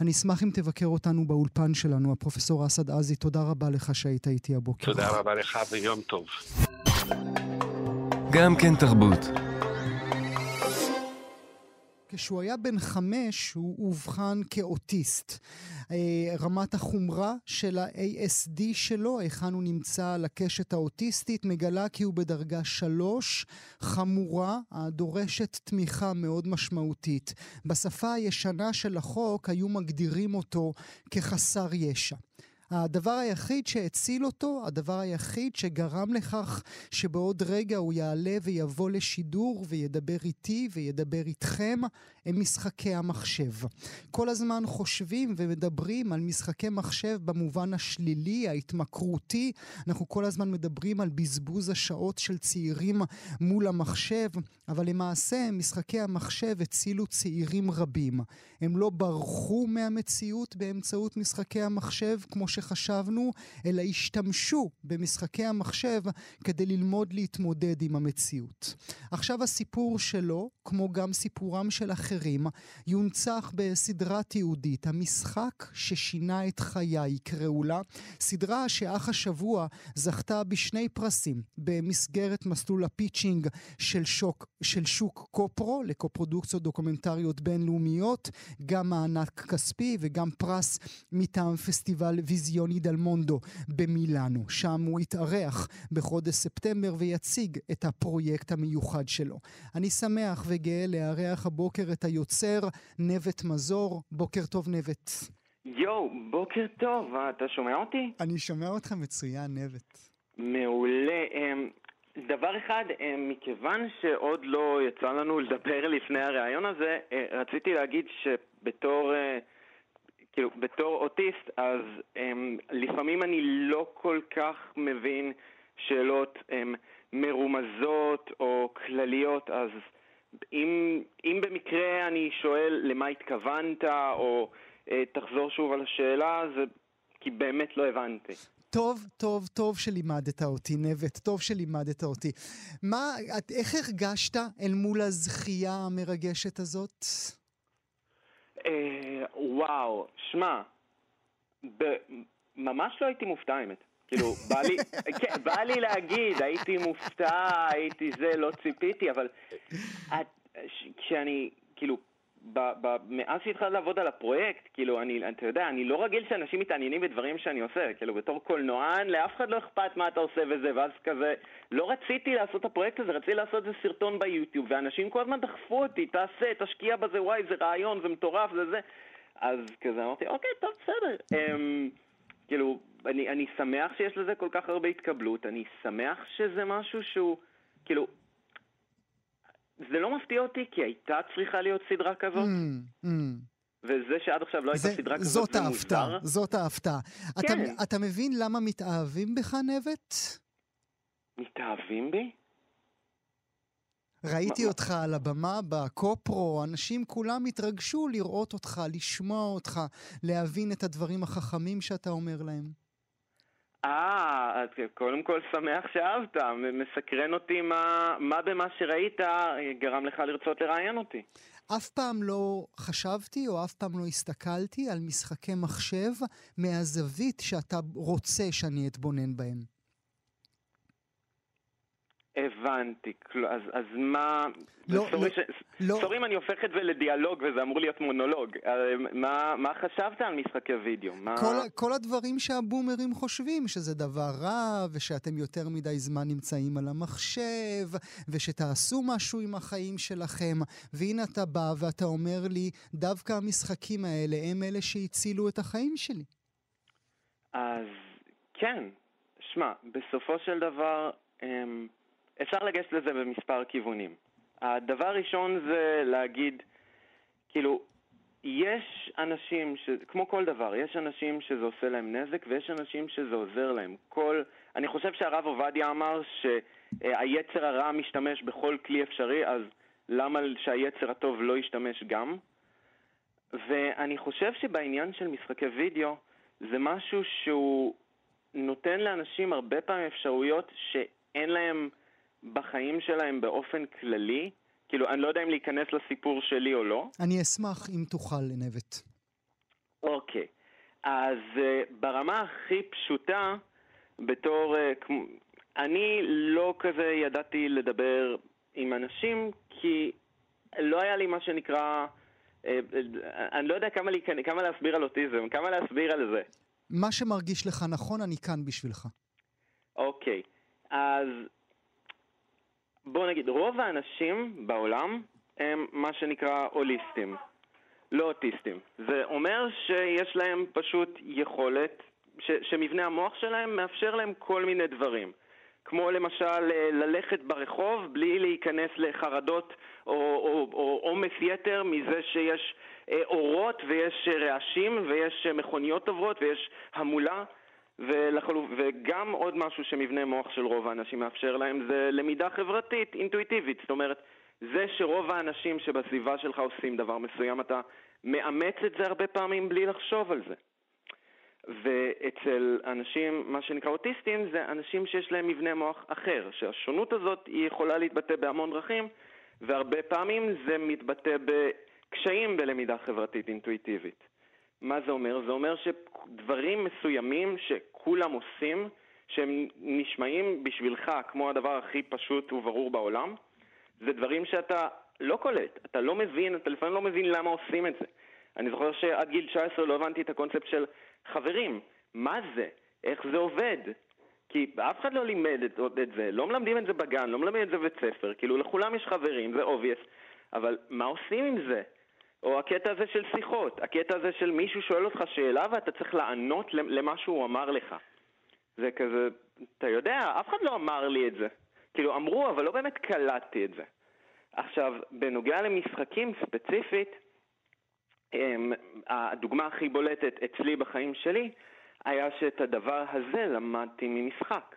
אני אשמח אם תבקר אותנו באולפן שלנו. הפרופסור אסד עזי, תודה רבה לך שהיית איתי הבוקר. תודה רבה לך ויום טוב. גם כן תרבות. כשהוא היה בן חמש, הוא הובחן כאוטיסט. רמת החומרה של ה-איי אס די שלו, היכן הוא נמצא לקשת האוטיסטית, מגלה כי הוא בדרגה שלוש, חמורה, הדורשת תמיכה מאוד משמעותית. בשפה הישנה של החוק, היו מגדירים אותו כחסר ישע. הדבר היחיד שהציל אותו, הדבר היחיד שגרם לכך שבעוד רגע הוא יעלה ויבוא לשידור וידבר איתי וידבר איתכם, הם משחקי המחשב. כל הזמן חושבים ומדברים על משחקי מחשב במובן השלילי, ההתמכרותי. אנחנו כל הזמן מדברים על בזבוז השעות של צעירים מול המחשב, אבל למעשה משחקי המחשב הצילו צעירים רבים. הם לא ברחו מהמציאות באמצעות משחקי המחשב כמו ש חשבנו, אלא השתמשו במשחקי המחשב כדי ללמוד להתמודד עם המציאות. עכשיו הסיפור שלו, כמו גם סיפורם של אחרים, יונצח בסדרה תיעודית, המשחק ששינה את חיי, קראו לה, סדרה שאך השבוע זכתה בשני פרסים, במסגרת מסלול הפיצ'ינג של, שוק, של שוק קופרו, לקופרודוקציות דוקומנטריות בינלאומיות, גם מענק כספי וגם פרס מטעם פסטיבל ויזיון. זיוני דל מונדו במילאנו. שם הוא התארח בחודש ספטמבר ויציג את הפרויקט המיוחד שלו. אני שמח וגאה לארח הבוקר את היוצר נבט מזור. בוקר טוב נבט. יו, בוקר טוב. אתה שומע אותי? אני שומע אותך מצוין נבט. מעולה. דבר אחד, מכיוון שעוד לא יצא לנו לדבר לפני הרעיון הזה, רציתי להגיד שבתור... כאילו, בתור אוטיסט, אז הם, לפעמים אני לא כל כך מבין שאלות הם, מרומזות או כלליות, אז אם, אם במקרה אני שואל למה התכוונת או אה, תחזור שוב על השאלה, זה כי באמת לא הבנתי. טוב, טוב, טוב שלימדת אותי, נבט, טוב שלימדת אותי. מה, את, איך הרגשת אל מול הזכייה המרגשת הזאת? אה, וואו, שמה, ב- ממש לא הייתי מופתע, האמת. כאילו, בא לי, כן, בא לי להגיד, הייתי מופתע, הייתי זה, לא ציפיתי, אבל את, ש- כשאני, כאילו, ב- ב- מאז שהתחלתי לעבוד על הפרויקט, כאילו, אני, אתה יודע, אני לא רגיל שאנשים מתעניינים בדברים שאני עושה, כאילו, בתור קולנוען, לאף אחד לא אכפת מה אתה עושה וזה, ואז כזה, לא רציתי לעשות את הפרויקט הזה, רציתי לעשות איזה סרטון ביוטיוב, ואנשים כל הזמן דחפו אותי, תעשה, תשקיע בזה, וואי, זה רעיון, זה מטורף, זה זה. אז כזה אמרתי, אוקיי, טוב, בסדר. כאילו, אני, אני שמח שיש לזה כל כך הרבה התקבלות, אני שמח שזה משהו שהוא, כאילו, זה לא מפתיע אותי, כי הייתה צריכה להיות סדרה כזאת. וזה שעד עכשיו לא הייתה סדרה כזאת, זאת ההפתעה, זאת ההפתעה. אתה מבין למה מתאהבים בך נבט? מתאהבים בי? ראיתי אותך על הבמה בקופרו, אנשים כולם התרגשו לראות אותך, לשמוע אותך, להבין את הדברים החכמים שאתה אומר להם. אה, קודם כל שמח שאהבת, מסקרן אותי מה, מה במה שראית גרם לך לרצות לראיין אותי. אף פעם לא חשבתי או אף פעם לא הסתכלתי על משחקי מחשב מהזווית שאתה רוצה שאני אתבונן בהם. הבנתי, אז, אז מה... לא, סורי, לא, ש... לא. סורי אם אני הופך את זה לדיאלוג, וזה אמור להיות מונולוג. מה, מה חשבת על משחקי וידאו? מה... כל, כל הדברים שהבומרים חושבים, שזה דבר רע, ושאתם יותר מדי זמן נמצאים על המחשב, ושתעשו משהו עם החיים שלכם, והנה אתה בא ואתה אומר לי, דווקא המשחקים האלה הם אלה שהצילו את החיים שלי. אז כן, שמה, בסופו של דבר... הם... אפשר לגשת לזה במספר כיוונים. הדבר הראשון זה להגיד, כאילו, יש אנשים, ש... כמו כל דבר, יש אנשים שזה עושה להם נזק, ויש אנשים שזה עוזר להם. כל... אני חושב שהרב עובדיה אמר שהיצר הרע משתמש בכל כלי אפשרי, אז למה שהיצר הטוב לא ישתמש גם? ואני חושב שבעניין של משחקי וידאו, זה משהו שהוא נותן לאנשים הרבה פעמים אפשרויות שאין להם... בחיים שלהם באופן כללי, כאילו אני לא יודע אם להיכנס לסיפור שלי או לא. אני אשמח אם תוכל לנבט. אוקיי. אז ברמה הכי פשוטה, בתור, אני לא כזה ידעתי לדבר עם אנשים, כי לא היה לי מה שנקרא, אני לא יודע כמה, לי, כמה להסביר על אוטיזם, כמה להסביר על זה. מה שמרגיש לך נכון, אני כאן בשבילך. אוקיי, אז בוא נגיד, רוב האנשים בעולם הם מה שנקרא הוליסטים, לא אוטיסטים. זה אומר שיש להם פשוט יכולת, ש- שמבנה המוח שלהם מאפשר להם כל מיני דברים. כמו למשל ללכת ברחוב בלי להיכנס לחרדות או עומס יתר מזה שיש אורות ויש רעשים ויש מכוניות עוברות ויש המולה, ולחלוף, וגם עוד משהו שמבנה מוח של רוב האנשים מאפשר להם זה למידה חברתית, אינטואיטיבית. זאת אומרת, זה שרוב האנשים שבסביבה שלך עושים דבר מסוים, אתה מאמץ את זה הרבה פעמים בלי לחשוב על זה. ואצל אנשים, מה שנקרא אוטיסטים, זה אנשים שיש להם מבנה מוח אחר, שהשונות הזאת היא יכולה להתבטא בהמון דרכים, והרבה פעמים זה מתבטא בקשיים בלמידה חברתית אינטואיטיבית. מה זה אומר? זה אומר שדברים מסוימים שכולם עושים, שהם נשמעים בשבילך כמו הדבר הכי פשוט וברור בעולם, זה דברים שאתה לא קולט, אתה לא מבין, אתה לפעמים לא מבין למה עושים את זה. אני זוכר שעד גיל תשע עשרה לא הבנתי את הקונספט של חברים, מה זה? איך זה עובד? כי אף אחד לא לימד את, את זה, לא מלמדים את זה בגן, לא מלמדים את זה בבית ספר, כאילו לכולם יש חברים, זה obvious, אבל מה עושים עם זה? או הקטע הזה של שיחות, הקטע הזה של מישהו שואל אותך שאלה ואתה צריך לענות למה שהוא אמר לך. זה כזה, אתה יודע, אף אחד לא אמר לי את זה. כאילו אמרו, אבל לא באמת קלטתי את זה. עכשיו, בנוגע למשחקים ספציפית, הדוגמה הכי בולטת אצלי בחיים שלי, היה שאת הדבר הזה למדתי ממשחק.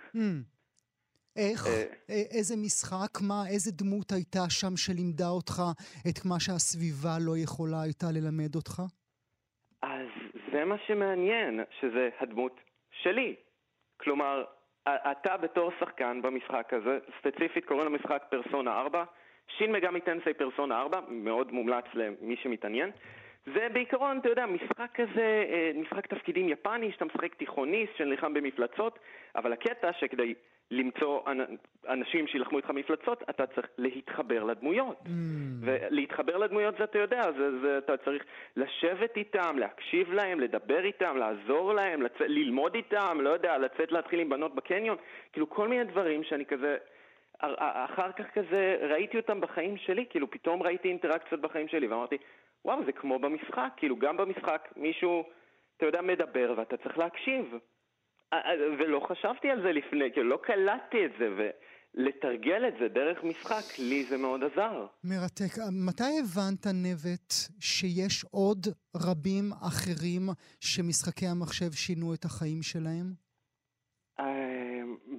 איך? איזה משחק? מה? איזה דמות הייתה שם שלימדה אותך את מה שהסביבה לא יכולה הייתה ללמד אותך? אז זה מה שמעניין, שזה הדמות שלי. כלומר, אתה בתור שחקן במשחק הזה, ספציפית קוראים למשחק פרסונה ארבע, שין מגמי טנסי פרסונה ארבע, מאוד מומלץ למי שמתעניין. זה בעיקרון, אתה יודע, משחק כזה, משחק תפקידים יפני, שאתה משחק תיכוניסט שנלחם במפלצות, אבל הקטע שכדי למצוא אנשים שילחמו איתך מפלצות, אתה צריך להתחבר לדמויות. Mm. ולהתחבר לדמויות זה אתה יודע, זה, זה, אתה צריך לשבת איתם, להקשיב להם, לדבר איתם, לעזור להם, לצ... ללמוד איתם, לא יודע, לצאת להתחיל עם בנות בקניון, כאילו כל מיני דברים שאני כזה... אחר כך כזה ראיתי אותם בחיים שלי, כאילו פתאום ראיתי אינטראקציות בחיים שלי, ואמרתי, וואו, זה כמו במשחק, כאילו גם במשחק מישהו, אתה יודע, מדבר ואתה צריך להקשיב. ולא חשבתי על זה לפני, כאילו לא קלטתי את זה, ולתרגל את זה דרך משחק, לי זה מאוד עזר. מרתק. מתי הבנת, נבט, שיש עוד רבים אחרים שמשחקי המחשב שינו את החיים שלהם?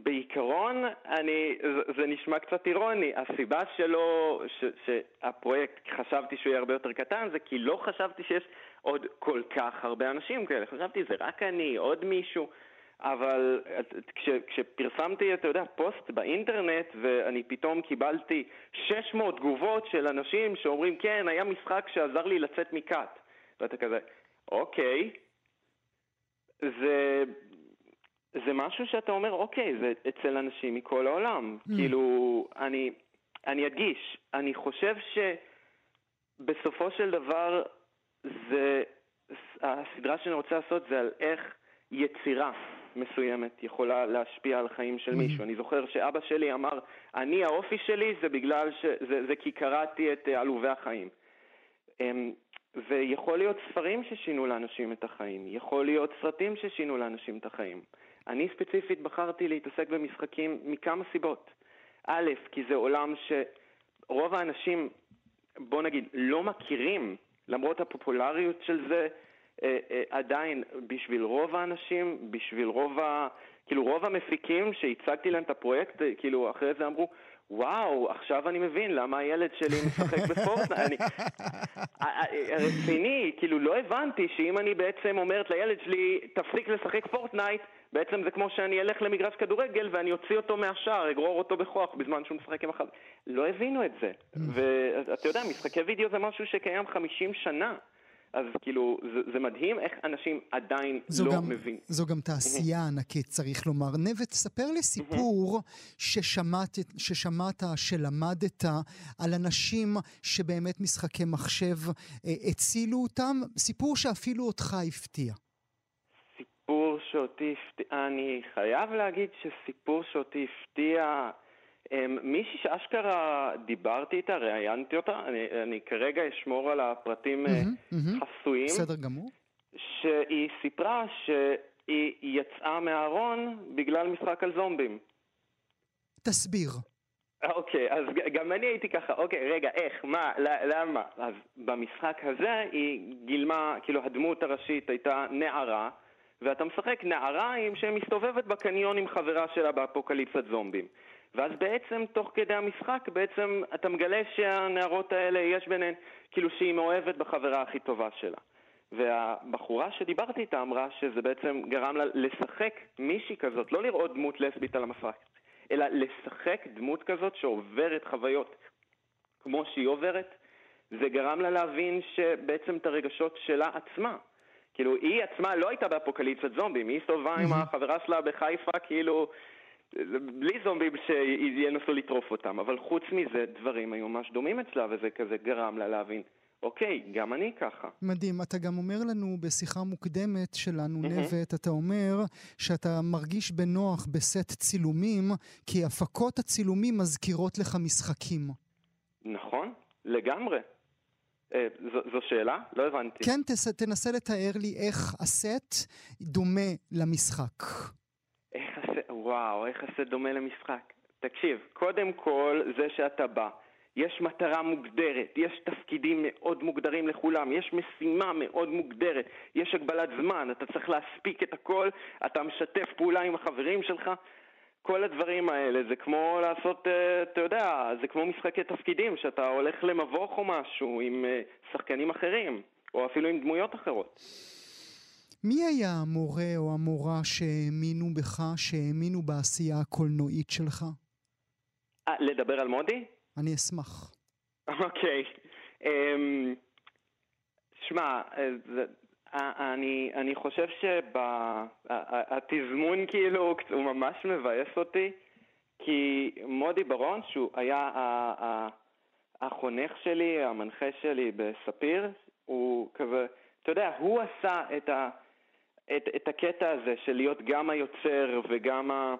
בעיקרון, אני, זה, זה נשמע קצת אירוני. הסיבה שלו, ש, שהפרויקט חשבתי שהוא יהיה הרבה יותר קטן, זה כי לא חשבתי שיש עוד כל כך הרבה אנשים כאלה. חשבתי, זה רק אני, עוד מישהו. אבל כש, כשפרסמתי, אתה יודע, פוסט באינטרנט, ואני פתאום קיבלתי שש מאות תגובות של אנשים שאומרים, כן, היה משחק שעזר לי לצאת מקט. ואתה כזה, אוקיי, זה... זה משהו שאתה אומר, אוקיי, זה אצל אנשים מכל העולם. Mm. כאילו, אני, אני אדגיש, אני חושב שבסופו של דבר, זה, הסדרה שאני רוצה לעשות זה על איך יצירה מסוימת יכולה להשפיע על חיים של mm. מישהו. אני זוכר שאבא שלי אמר, אני, האופי שלי זה בגלל ש... זה, זה כי קראתי את עלובי החיים. ויכול להיות ספרים ששינו לאנשים את החיים, יכול להיות סרטים ששינו לאנשים את החיים. אני ספציפית בחרתי להתעסק במשחקים מכמה סיבות. א', כי זה עולם שרוב האנשים, בוא נגיד, לא מכירים, למרות הפופולריות של זה, אה, אה, עדיין בשביל רוב האנשים, בשביל רוב, ה, כאילו, רוב המפיקים שהצגתי להם את הפרויקט, כאילו אחרי זה אמרו, וואו, עכשיו אני מבין למה הילד שלי משחק בפורטנייט. אני רציני, כאילו לא הבנתי שאם אני בעצם אומרת לילד שלי, תפסיק לשחק פורטנייט, בעצם זה כמו שאני אלך למגרש כדורגל ואני אוציא אותו מהשער, אגרור אותו בכוח בזמן שהוא משחק עם אחד. לא הבינו את זה. ואתה יודע, משחקי וידאו זה משהו שקיים חמישים שנה. אז כאילו, זה, זה מדהים איך אנשים עדיין לא גם, מבין. זו גם תעשייה ענקית, צריך לומר. נבט, ספר לי סיפור ששמעת, ששמעת, שלמדת, על אנשים שבאמת משחקי מחשב הצילו אותם, סיפור שאפילו אותך הפתיע. סיפור שאותי הפתיע, אני חייב להגיד שסיפור שאותי הפתיע... מישהי שאשכרה דיברתי איתה, ראיינתי אותה, אני, אני כרגע אשמור על הפרטים mm-hmm, חסויים. בסדר גמור. שהיא סיפרה שהיא יצאה מהארון בגלל משחק על זומבים. תסביר. אוקיי, אז גם אני הייתי ככה, אוקיי, רגע, איך, מה, למה? אז במשחק הזה היא גילמה, כאילו הדמות הראשית הייתה נערה, ואתה משחק נעריים שמסתובבת בקניון עם חברה שלה באפוקליפסת זומבים. ואז בעצם, תוך כדי המשחק, בעצם אתה מגלה שהנערות האלה יש ביניהן, כאילו שהיא מאוהבת בחברה הכי טובה שלה. והבחורה שדיברתי איתה אמרה שזה בעצם גרם לה לשחק מישהי כזאת, לא לראות דמות לסבית על המסך, אלא לשחק דמות כזאת שעוברת חוויות כמו שהיא עוברת. זה גרם לה להבין שבעצם את הרגשות שלה עצמה. כאילו, היא עצמה לא הייתה באפוקליפסת זומבים, היא סובה עם החברה שלה בחיפה, כאילו... בלי זומבים שינסו לטרוף אותם, אבל חוץ מזה דברים היו ממש דומים אצלה, וזה כזה גרם לה להבין, אוקיי, גם אני ככה. מדהים, אתה גם אומר לנו בשיחה מוקדמת שלנו, נבט, אתה אומר שאתה מרגיש בנוח בסט צילומים, כי הפקות הצילומים מזכירות לך משחקים. נכון, לגמרי. זו שאלה? לא הבנתי. כן, תנסה לתאר לי איך הסט דומה למשחק. איך הסט... וואו, איך הסט דומה למשחק. תקשיב, קודם כל זה שאתה בא. יש מטרה מוגדרת, יש תפקידים מאוד מוגדרים לכולם, יש משימה מאוד מוגדרת, יש הגבלת זמן, אתה צריך להספיק את הכל, אתה משתף פעולה עם החברים שלך. כל הדברים האלה, זה כמו לעשות, אתה יודע, זה כמו משחקי תפקידים, שאתה הולך למבוך או משהו עם שחקנים אחרים, או אפילו עם דמויות אחרות. מי היה המורה או המורה שהאמינו בך, שהאמינו בעשייה הקולנועית שלך? 아, לדבר על מודי? אני אשמח. אוקיי. Okay. Um, שמע, אני, אני חושב שהתזמון כאילו הוא ממש מבאס אותי, כי מודי ברון, שהוא היה החונך שלי, המנחה שלי בספיר, הוא כזה, אתה יודע, הוא עשה את ה... את, את הקטע הזה של להיות גם היוצר וגם, ה,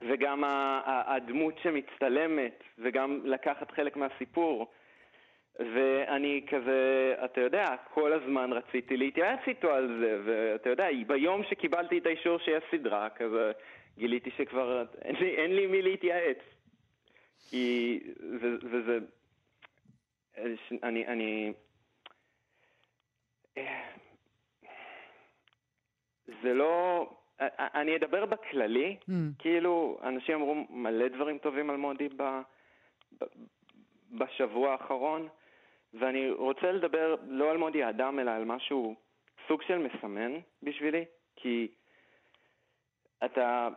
וגם ה, ה, הדמות שמצטלמת וגם לקחת חלק מהסיפור. ואני כזה, אתה יודע, כל הזמן רציתי להתייעץ איתו על זה. ואתה יודע, ביום שקיבלתי את האישור שיש סדרה, כזה גיליתי שכבר אין לי, אין לי מי להתייעץ. כי זה, זה, זה, אני, אני... זה לא... אני אדבר בכללי, mm. כאילו אנשים אמרו מלא דברים טובים על מודי ב... ב... בשבוע האחרון, ואני רוצה לדבר לא על מודי האדם, אלא על משהו, סוג של מסמן בשבילי, כי אתה...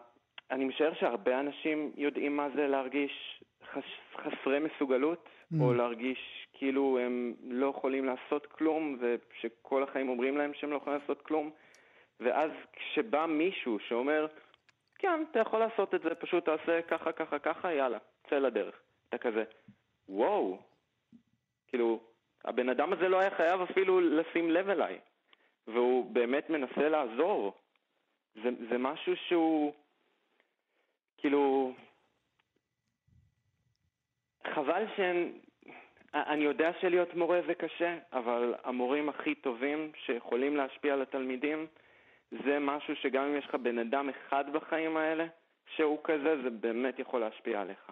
אני משער שהרבה אנשים יודעים מה זה להרגיש חש... חסרי מסוגלות, mm. או להרגיש כאילו הם לא יכולים לעשות כלום, ושכל החיים אומרים להם שהם לא יכולים לעשות כלום, ואז כשבא מישהו שאומר, כן, אתה יכול לעשות את זה, פשוט תעשה ככה, ככה, ככה, יאללה, צא לדרך. אתה כזה, וואו, כאילו, הבן אדם הזה לא היה חייב אפילו לשים לב אליי, והוא באמת מנסה לעזור. זה, זה משהו שהוא, כאילו, חבל שהן, אני יודע שלהיות מורה זה קשה, אבל המורים הכי טובים שיכולים להשפיע על התלמידים, זה משהו שגם אם יש לך בן אדם אחד בחיים האלה, שהוא כזה, זה באמת יכול להשפיע עליך.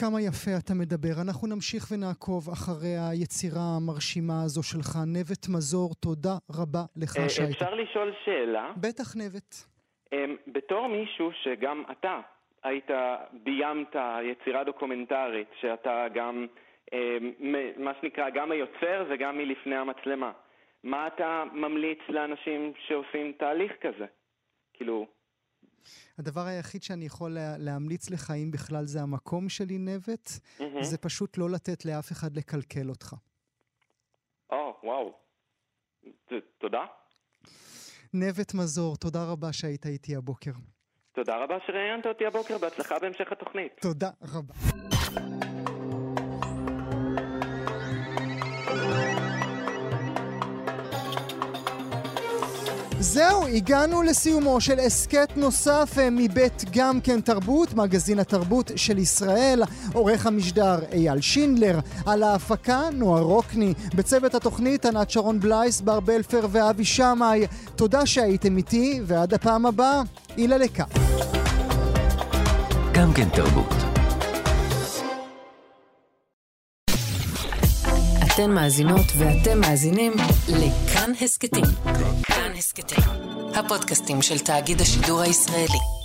כמה יפה אתה מדבר. אנחנו נמשיך ונעקוב אחרי היצירה המרשימה הזו שלך. נבט מזור, תודה רבה לך שהיית. אפשר לשאול שאלה? בטח, נבט. בתור מישהו שגם אתה היית, ביימת יצירה דוקומנטרית, שאתה גם, מה שנקרא, גם היוצר וגם מלפני המצלמה. מה אתה ממליץ לאנשים שעושים תהליך כזה? כאילו... הדבר היחיד שאני יכול להמליץ לך, אם בכלל זה המקום שלי, נבט, mm-hmm. זה פשוט לא לתת לאף אחד לקלקל אותך. או, תודה. נבט מזור, תודה רבה שהיית איתי הבוקר. תודה רבה שראיינת אותי הבוקר, בהצלחה בהמשך התוכנית. תודה רבה. זהו, הגענו לסיומו של עסקת נוסף מבית גם כן תרבות, מגזין התרבות של ישראל. עורך המשדר אייל שינדלר, על ההפקה נועה רוקני, בצוות התוכנית ענת שרון בלייס, בר בלפר ואבי שמאי. תודה שהייתם איתי, ועד הפעם הבאה, אילה לקה. גם כן תרבות. אתן מאזינות ואתם מאזינים לכאן הסקטים. כאן הסקטים, הפודקאסטים של תאגיד השידור הישראלי.